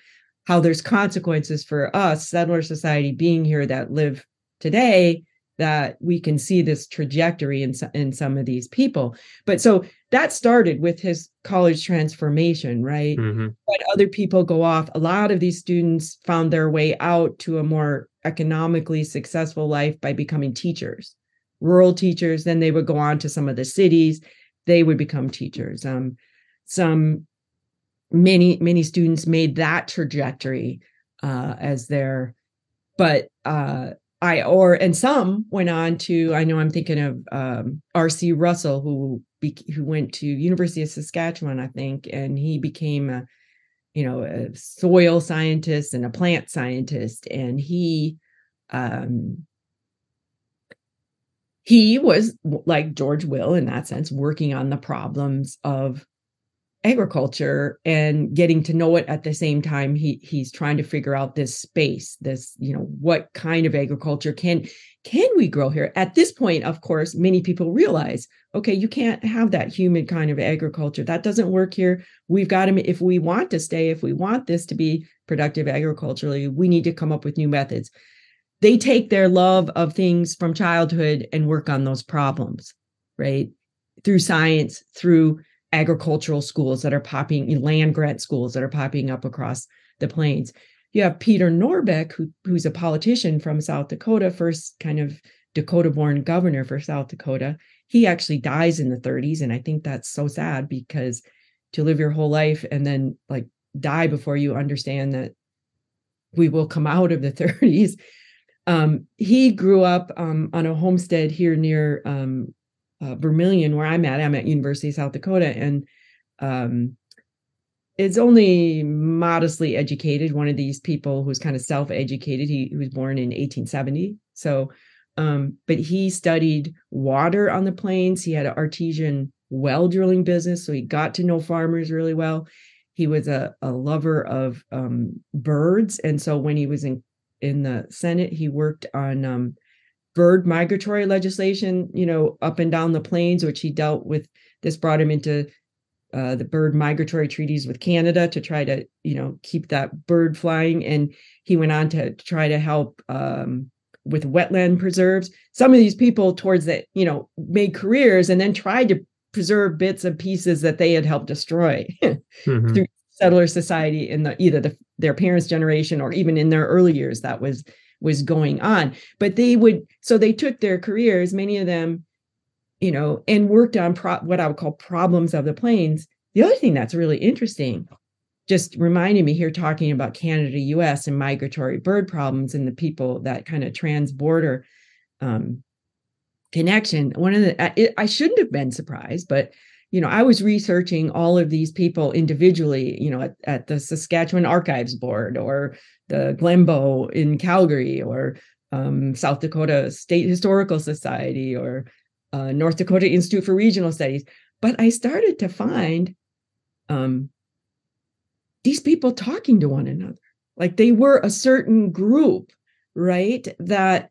there's consequences for us, settler society being here that live today, that we can see this trajectory in some of these people. But so that started with his college transformation, right? Mm-hmm. But other people go off. A lot of these students found their way out to a more economically successful life by becoming teachers. Rural teachers, then they would go on to some of the cities, they would become teachers. Many students made that trajectory and some went on to, I know I'm thinking of R.C. Russell, who went to University of Saskatchewan, I think, and he became a soil scientist and a plant scientist, and he was, like George Will in that sense, working on the problems of agriculture and getting to know it at the same time he's trying to figure out this space, this, you know, what kind of agriculture can we grow here? At this point, of course, many people realize, okay, you can't have that humid kind of agriculture. That doesn't work here. We've got to, if we want to stay, if we want this to be productive agriculturally, we need to come up with new methods. They take their love of things from childhood and work on those problems, right? Through science, through agricultural schools that are popping, land grant schools that are popping up across the plains. You have Peter Norbeck, who's a politician from South Dakota, first kind of Dakota-born governor for South Dakota. He actually dies in the 30s. And I think that's so sad, because to live your whole life and then like die before you understand that we will come out of the 30s. He grew up on a homestead here near Vermilion, where I'm at. I'm at University of South Dakota, and it's only modestly educated. One of these people who's kind of self-educated. He was born in 1870. So, but he studied water on the plains. He had an artesian well drilling business, so he got to know farmers really well. He was a lover of birds, and so when he was in the Senate, he worked on bird migratory legislation, you know, up and down the plains, which he dealt with. This brought him into the bird migratory treaties with Canada to try to, you know, keep that bird flying. And he went on to try to help with wetland preserves. Some of these people towards that, you know, made careers and then tried to preserve bits and pieces that they had helped destroy through settler society in the, either their parents' generation or even in their early years. That was going on, but they would, so they took their careers, many of them, you know, and worked on what I would call problems of the plains. The other thing that's really interesting, just reminding me here talking about Canada, US and migratory bird problems and the people that kind of trans-border connection. One of the, I shouldn't have been surprised, but, you know, I was researching all of these people individually, you know, at the Saskatchewan Archives Board or the Glenbow in Calgary or South Dakota State Historical Society or North Dakota Institute for Regional Studies. But I started to find these people talking to one another, like they were a certain group, right, that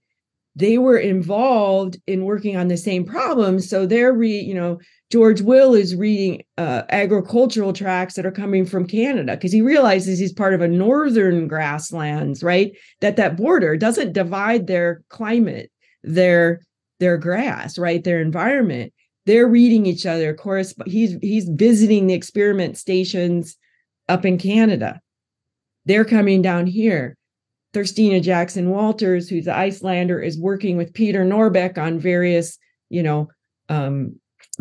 they were involved in working on the same problems. So they're, you know, George Will is reading agricultural tracts that are coming from Canada because he realizes he's part of a northern grasslands, right? That border doesn't divide their climate, their grass, right? Their environment. They're reading each other. Of course, he's visiting the experiment stations up in Canada. They're coming down here. Thirstina Jackson Walters, who's an Icelander, is working with Peter Norbeck on various, you know,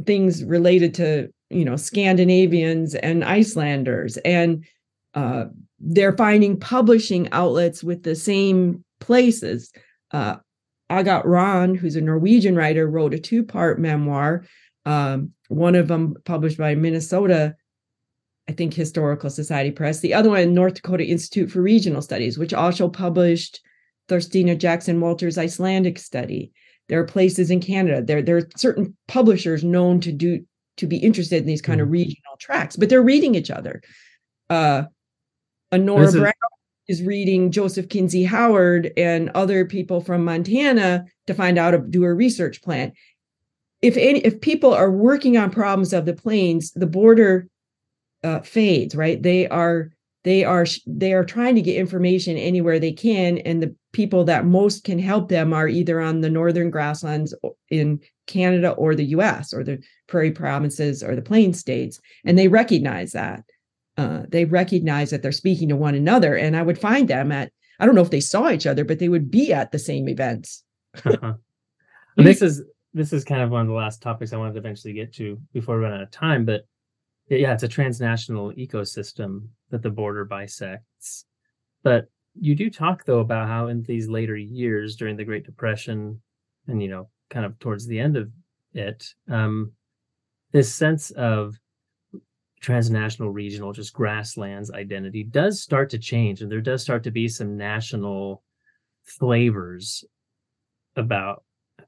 things related to, you know, Scandinavians and Icelanders. And they're finding publishing outlets with the same places. Agat Ron, who's a Norwegian writer, wrote a two-part memoir, one of them published by Minnesota, I think, Historical Society Press. The other one, North Dakota Institute for Regional Studies, which also published Thirstina Jackson Walters' Icelandic study. There are places in Canada. There are certain publishers known to be interested in these kind of regional tracts, but they're reading each other. Annora Brown is reading Joseph Kinsey Howard and other people from Montana to find out, do a research plan. If people are working on problems of the plains, the border fades, right? They are trying to get information anywhere they can, and the people that most can help them are either on the northern grasslands in Canada or the U.S. or the prairie provinces or the plain states, and they recognize that. They recognize that they're speaking to one another, and I would find them at, I don't know if they saw each other, but they would be at the same events. And this is kind of one of the last topics I wanted to eventually get to before we run out of time, but yeah, it's a transnational ecosystem that the border bisects. But you do talk, though, about how in these later years during the Great Depression and, you know, kind of towards the end of it, this sense of transnational, regional, just grasslands identity does start to change. And there does start to be some national flavors about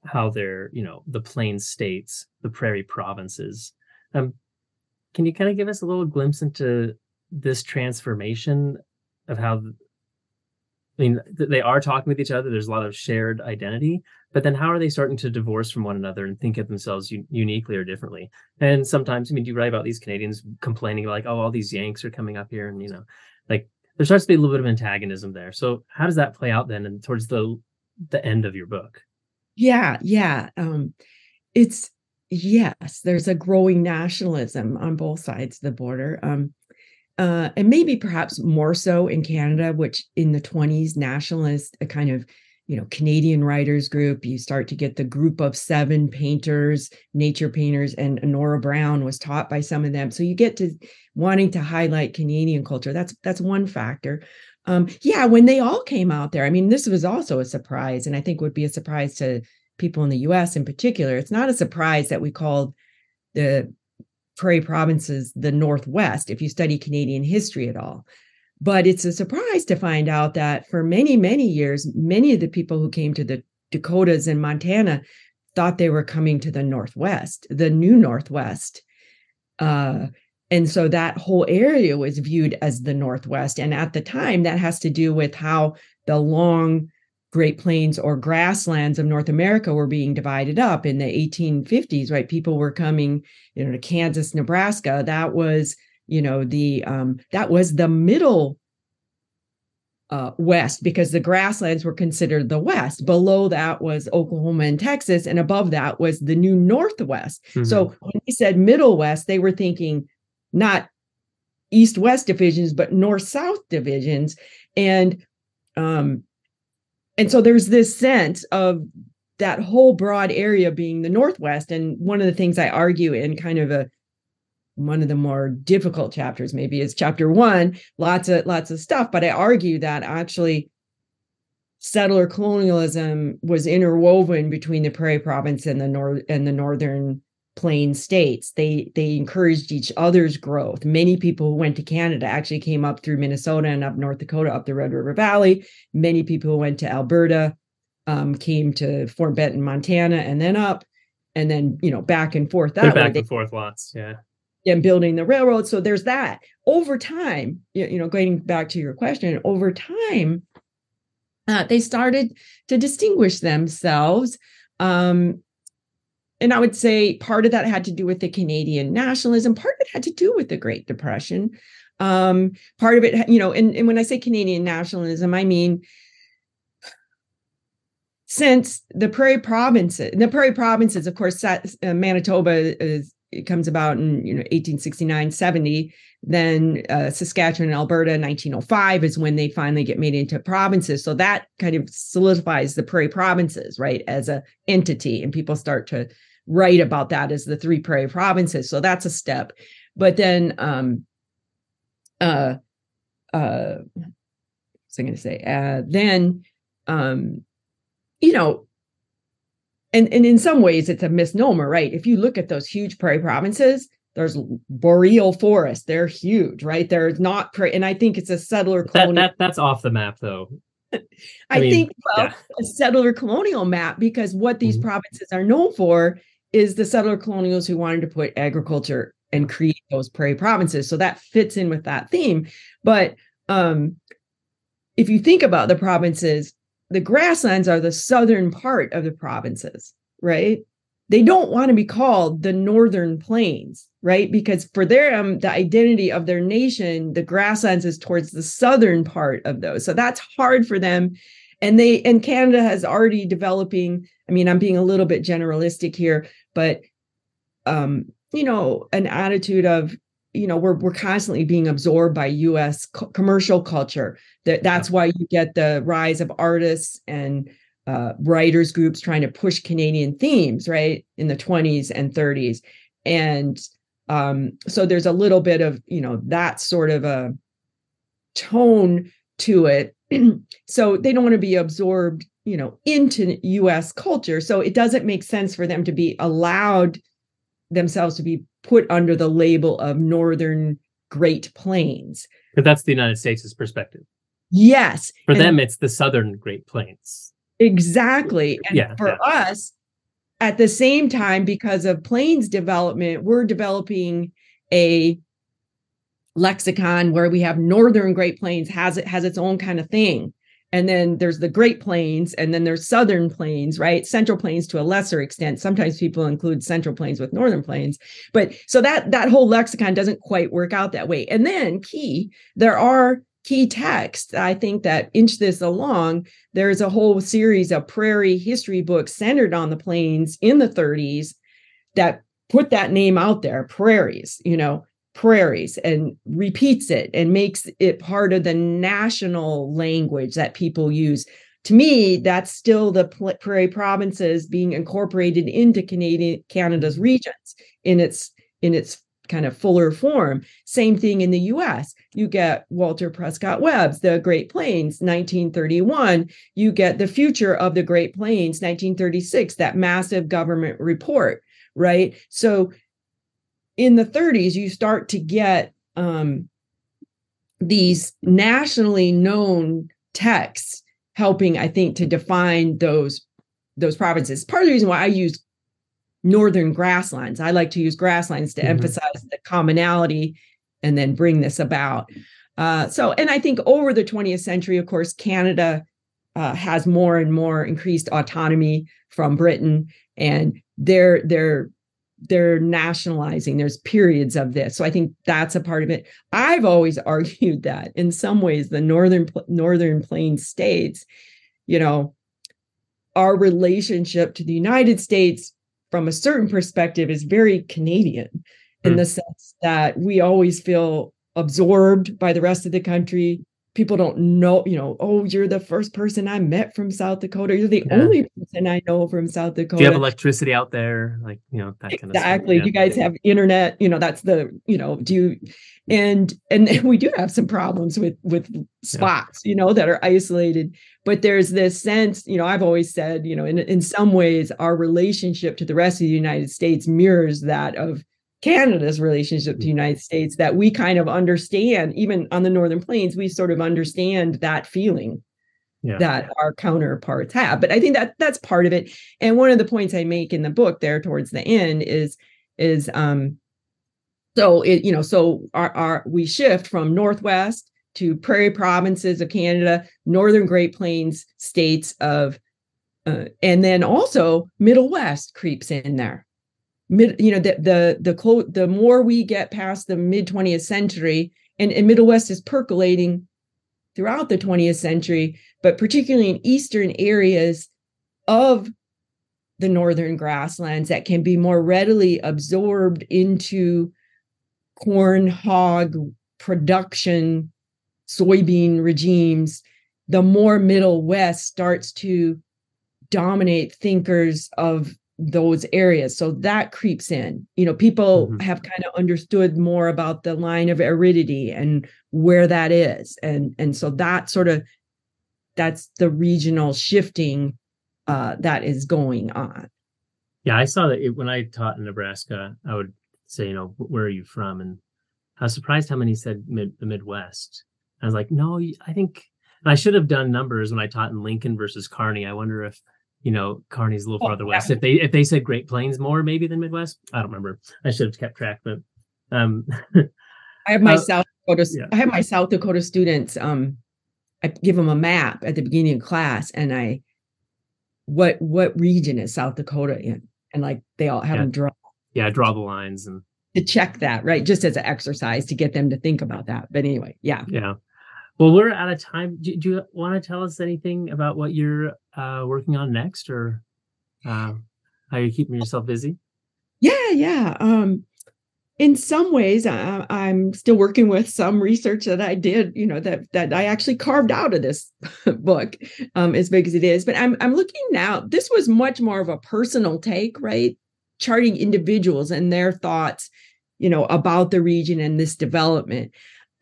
how they're, you know, the plain states, the prairie provinces. Can you kind of give us a little glimpse into this transformation of how, I mean, they are talking with each other, there's a lot of shared identity, but then how are they starting to divorce from one another and think of themselves uniquely or differently? And sometimes, I mean, you write about these Canadians complaining like, oh, all these Yanks are coming up here, and, you know, like there starts to be a little bit of antagonism there. So how does that play out then and towards the end of your book? Yeah. Yes, there's a growing nationalism on both sides of the border. And maybe perhaps more so in Canada, which in the 1920s, nationalist, a kind of, you know, Canadian writers group, you start to get the group of seven painters, nature painters, and Annora Brown was taught by some of them. So you get to wanting to highlight Canadian culture. That's one factor. When they all came out there, I mean, this was also a surprise, and I think would be a surprise to people in the U.S. in particular. It's not a surprise that we called the Prairie provinces the Northwest, if you study Canadian history at all. But it's a surprise to find out that for many, many years, many of the people who came to the Dakotas and Montana thought they were coming to the Northwest, the new Northwest. And so that whole area was viewed as the Northwest. And at the time, that has to do with how the long Great Plains or grasslands of North America were being divided up in the 1850s, right? People were coming, you know, to Kansas, Nebraska. That was, you know, that was the middle West, because the grasslands were considered the West. Below that was Oklahoma and Texas, and above that was the new Northwest. Mm-hmm. So when they said Middle West, they were thinking not East-West divisions, but North-South divisions. And so there's this sense of that whole broad area being the Northwest. And one of the things I argue in kind of one of the more difficult chapters, maybe, is chapter 1, lots of stuff. But I argue that actually settler colonialism was interwoven between the Prairie province and the Northern Plains states. They encouraged each other's growth. Many people who went to Canada actually came up through Minnesota and up North Dakota, up the Red River Valley. Many people who went to Alberta came to Fort Benton, Montana, and then up, and then, you know, back and forth. Back and forth lots, yeah. And building the railroad. So there's that. Over time, you know, going back to your question, over time, they started to distinguish themselves. And I would say part of that had to do with the Canadian nationalism. Part of it had to do with the Great Depression. Part of it, you know, and when I say Canadian nationalism, I mean, since the Prairie provinces, of course, Manitoba comes about in, you know, 1869, 70. Then Saskatchewan and Alberta, 1905, is when they finally get made into provinces. So that kind of solidifies the Prairie provinces, right, as a entity, and people start to write about that as the 3 Prairie provinces. So that's a step. But then you know, and in some ways it's a misnomer, right? If you look at those huge Prairie provinces, there's boreal forests, they're huge, right? There's not prairie, and I think it's a settler colonial that's off the map though. I think a settler colonial map, because what these provinces are known for is the settler colonials who wanted to put agriculture and create those Prairie provinces. So that fits in with that theme. But if you think about the provinces, the grasslands are the southern part of the provinces, right? They don't want to be called the Northern Plains, right? Because for them, the identity of their nation, the grasslands is towards the southern part of those. So that's hard for them. And Canada has already developing, I mean, I'm being a little bit generalistic here, but, you know, an attitude of, you know, we're constantly being absorbed by U.S. commercial culture. That's why you get the rise of artists and writers groups trying to push Canadian themes, right, in the 1920s and 1930s. And so there's a little bit of, you know, that sort of a tone to it. So they don't want to be absorbed, you know, into U.S. culture. So it doesn't make sense for them to be allowed themselves to be put under the label of Northern Great Plains. But that's the United States' perspective. Yes. For them, it's the Southern Great Plains. Exactly. And us, at the same time, because of plains development, we're developing a lexicon where we have Northern Great Plains has its own kind of thing. And then there's the Great Plains, and then there's Southern Plains, right? Central Plains to a lesser extent. Sometimes people include Central Plains with Northern Plains. But so that whole lexicon doesn't quite work out that way. And then there are key texts, I think, that inch this along. There's a whole series of prairie history books centered on the plains in the 30s that put that name out there, prairies, prairies, and repeats it and makes it part of the national language that people use. To me, that's still the prairie provinces being incorporated into Canada's regions in its kind of fuller form. Same thing in the U.S. You get Walter Prescott Webb's The Great Plains, 1931. You get The Future of the Great Plains, 1936, that massive government report, right? So in the 30s, you start to get these nationally known texts helping, I think, to define those provinces. Part of the reason why I use northern grasslands, I like to use grasslands to emphasize the commonality and then bring this about. And I think over the 20th century, of course, Canada has more and more increased autonomy from Britain, and they're nationalizing. There's periods of this. So I think that's a part of it. I've always argued that in some ways, the Northern Plains states, our relationship to the United States from a certain perspective is very Canadian in the sense that we always feel absorbed by the rest of the country. People don't know, oh, you're the first person I met from South Dakota. You're the only person I know from South Dakota. Do you have electricity out there? Like, that kind of stuff. Exactly. Yeah. You guys have internet, that's the, and we do have some problems with spots, that are isolated, but there's this sense, I've always said, in some ways our relationship to the rest of the United States mirrors that of Canada's relationship to the United States, that we kind of understand, even on the Northern Plains, we sort of understand that feeling that our counterparts have. But I think that that's part of it. And one of the points I make in the book there towards the end is we shift from Northwest to prairie provinces of Canada, Northern Great Plains states of, and then also Middle West creeps in there. The more we get past the mid 20th century, and Middle West is percolating throughout the 20th century, but particularly in eastern areas of the northern grasslands that can be more readily absorbed into corn hog production, soybean regimes, the more Middle West starts to dominate thinkers of those areas. So that creeps in. People have kind of understood more about the line of aridity and where that is. And so that sort of, that's the regional shifting that is going on. Yeah, I saw that when I taught in Nebraska, I would say, where are you from? And I was surprised how many said the Midwest. I was like, no, I think, and I should have done numbers when I taught in Lincoln versus Kearney. I wonder if Kearney's a little farther west. If they said Great Plains more maybe than Midwest, I don't remember. I should have kept track, but I have my South Dakota. Yeah. I have my South Dakota students. I give them a map at the beginning of class, and what region is South Dakota in? And they all have them draw. Yeah, draw the lines and to check that right, just as an exercise to get them to think about that. But anyway, yeah. Well, we're out of time. Do you want to tell us anything about what you're working on next, or how you're keeping yourself busy? Yeah. In some ways, I'm still working with some research that I did, that I actually carved out of this book, as big as it is. But I'm looking now. This was much more of a personal take, right? Charting individuals and their thoughts, about the region and this development.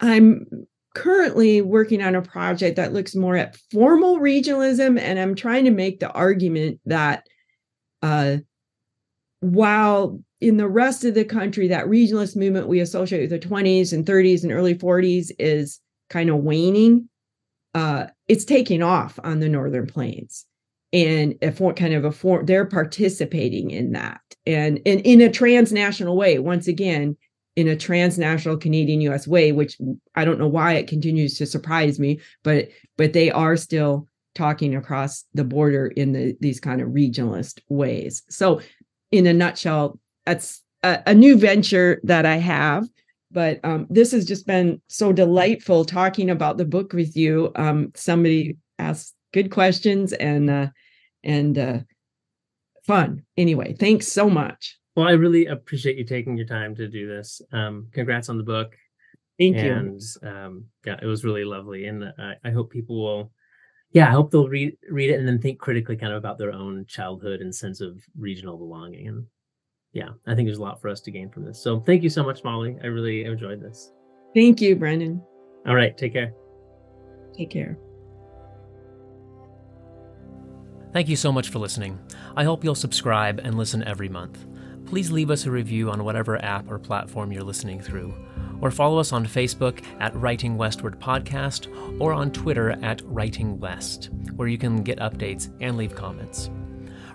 I'm currently working on a project that looks more at formal regionalism, and I'm trying to make the argument that while in the rest of the country, that regionalist movement we associate with the 20s and 30s and early 40s is kind of waning, it's taking off on the Northern Plains, and they're participating in that, and in a transnational way. Once again, in a transnational Canadian-U.S. way, which I don't know why it continues to surprise me, but they are still talking across the border in these kind of regionalist ways. So in a nutshell, that's a new venture that I have. But this has just been so delightful talking about the book with you. Somebody asked good questions and fun. Anyway, thanks so much. Well, I really appreciate you taking your time to do this. Congrats on the book. Thank you. Yeah, it was really lovely. And I hope people will, I hope they'll read it and then think critically kind of about their own childhood and sense of regional belonging. And yeah, I think there's a lot for us to gain from this. So thank you so much, Molly. I really enjoyed this. Thank you, Brenden. All right. Take care. Take care. Thank you so much for listening. I hope you'll subscribe and listen every month. Please leave us a review on whatever app or platform you're listening through, or follow us on Facebook at Writing Westward Podcast, or on Twitter at Writing West, where you can get updates and leave comments.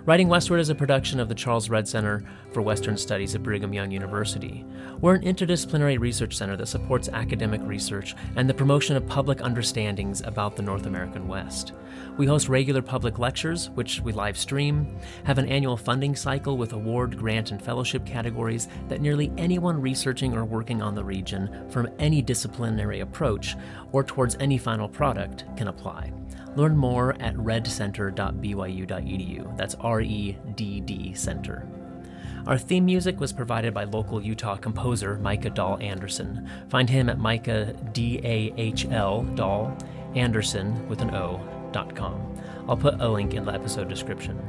Writing Westward is a production of the Charles Redd Center for Western Studies at Brigham Young University. We're an interdisciplinary research center that supports academic research and the promotion of public understandings about the North American West. We host regular public lectures, which we live stream, have an annual funding cycle with award, grant, and fellowship categories that nearly anyone researching or working on the region from any disciplinary approach or towards any final product can apply. Learn more at redcenter.byu.edu. That's R-E-D-D Center. Our theme music was provided by local Utah composer Micah Dahl Anderson. Find him at Micah, D-A-H-L, Dahl, Anderson, with an O.com. I'll put a link in the episode description.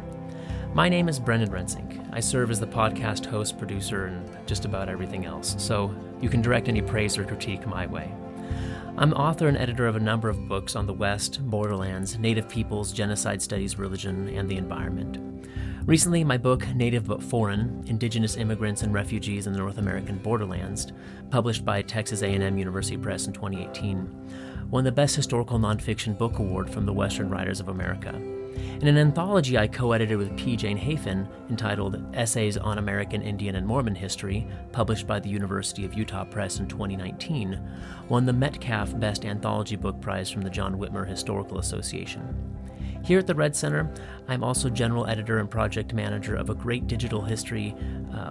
My name is Brenden Rensink. I serve as the podcast host, producer, and just about everything else, so you can direct any praise or critique my way. I'm author and editor of a number of books on the West, borderlands, Native peoples, genocide studies, religion, and the environment. Recently, my book, Native But Foreign, Indigenous Immigrants and Refugees in the North American Borderlands, published by Texas A&M University Press in 2018, won the Best Historical Nonfiction Book Award from the Western Writers of America. In an anthology I co-edited with P. Jane Hafen, entitled Essays on American Indian and Mormon History, published by the University of Utah Press in 2019, won the Metcalf Best Anthology Book Prize from the John Whitmer Historical Association. Here at the Redd Center, I'm also general editor and project manager of a great digital history,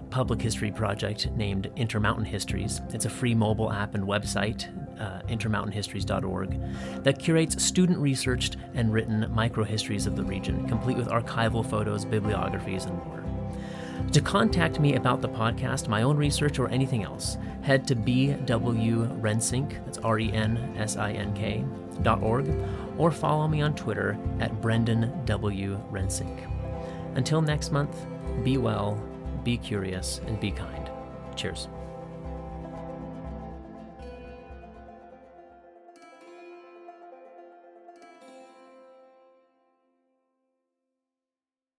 public history project named Intermountain Histories. It's a free mobile app and website, intermountainhistories.org, that curates student-researched and written microhistories of the region, complete with archival photos, bibliographies, and more. To contact me about the podcast, my own research, or anything else, head to bwrensink, that's R-E-N-S-I-N-K.org, or follow me on Twitter at Brenden W. Rensink. Until next month, be well, be curious, and be kind. Cheers.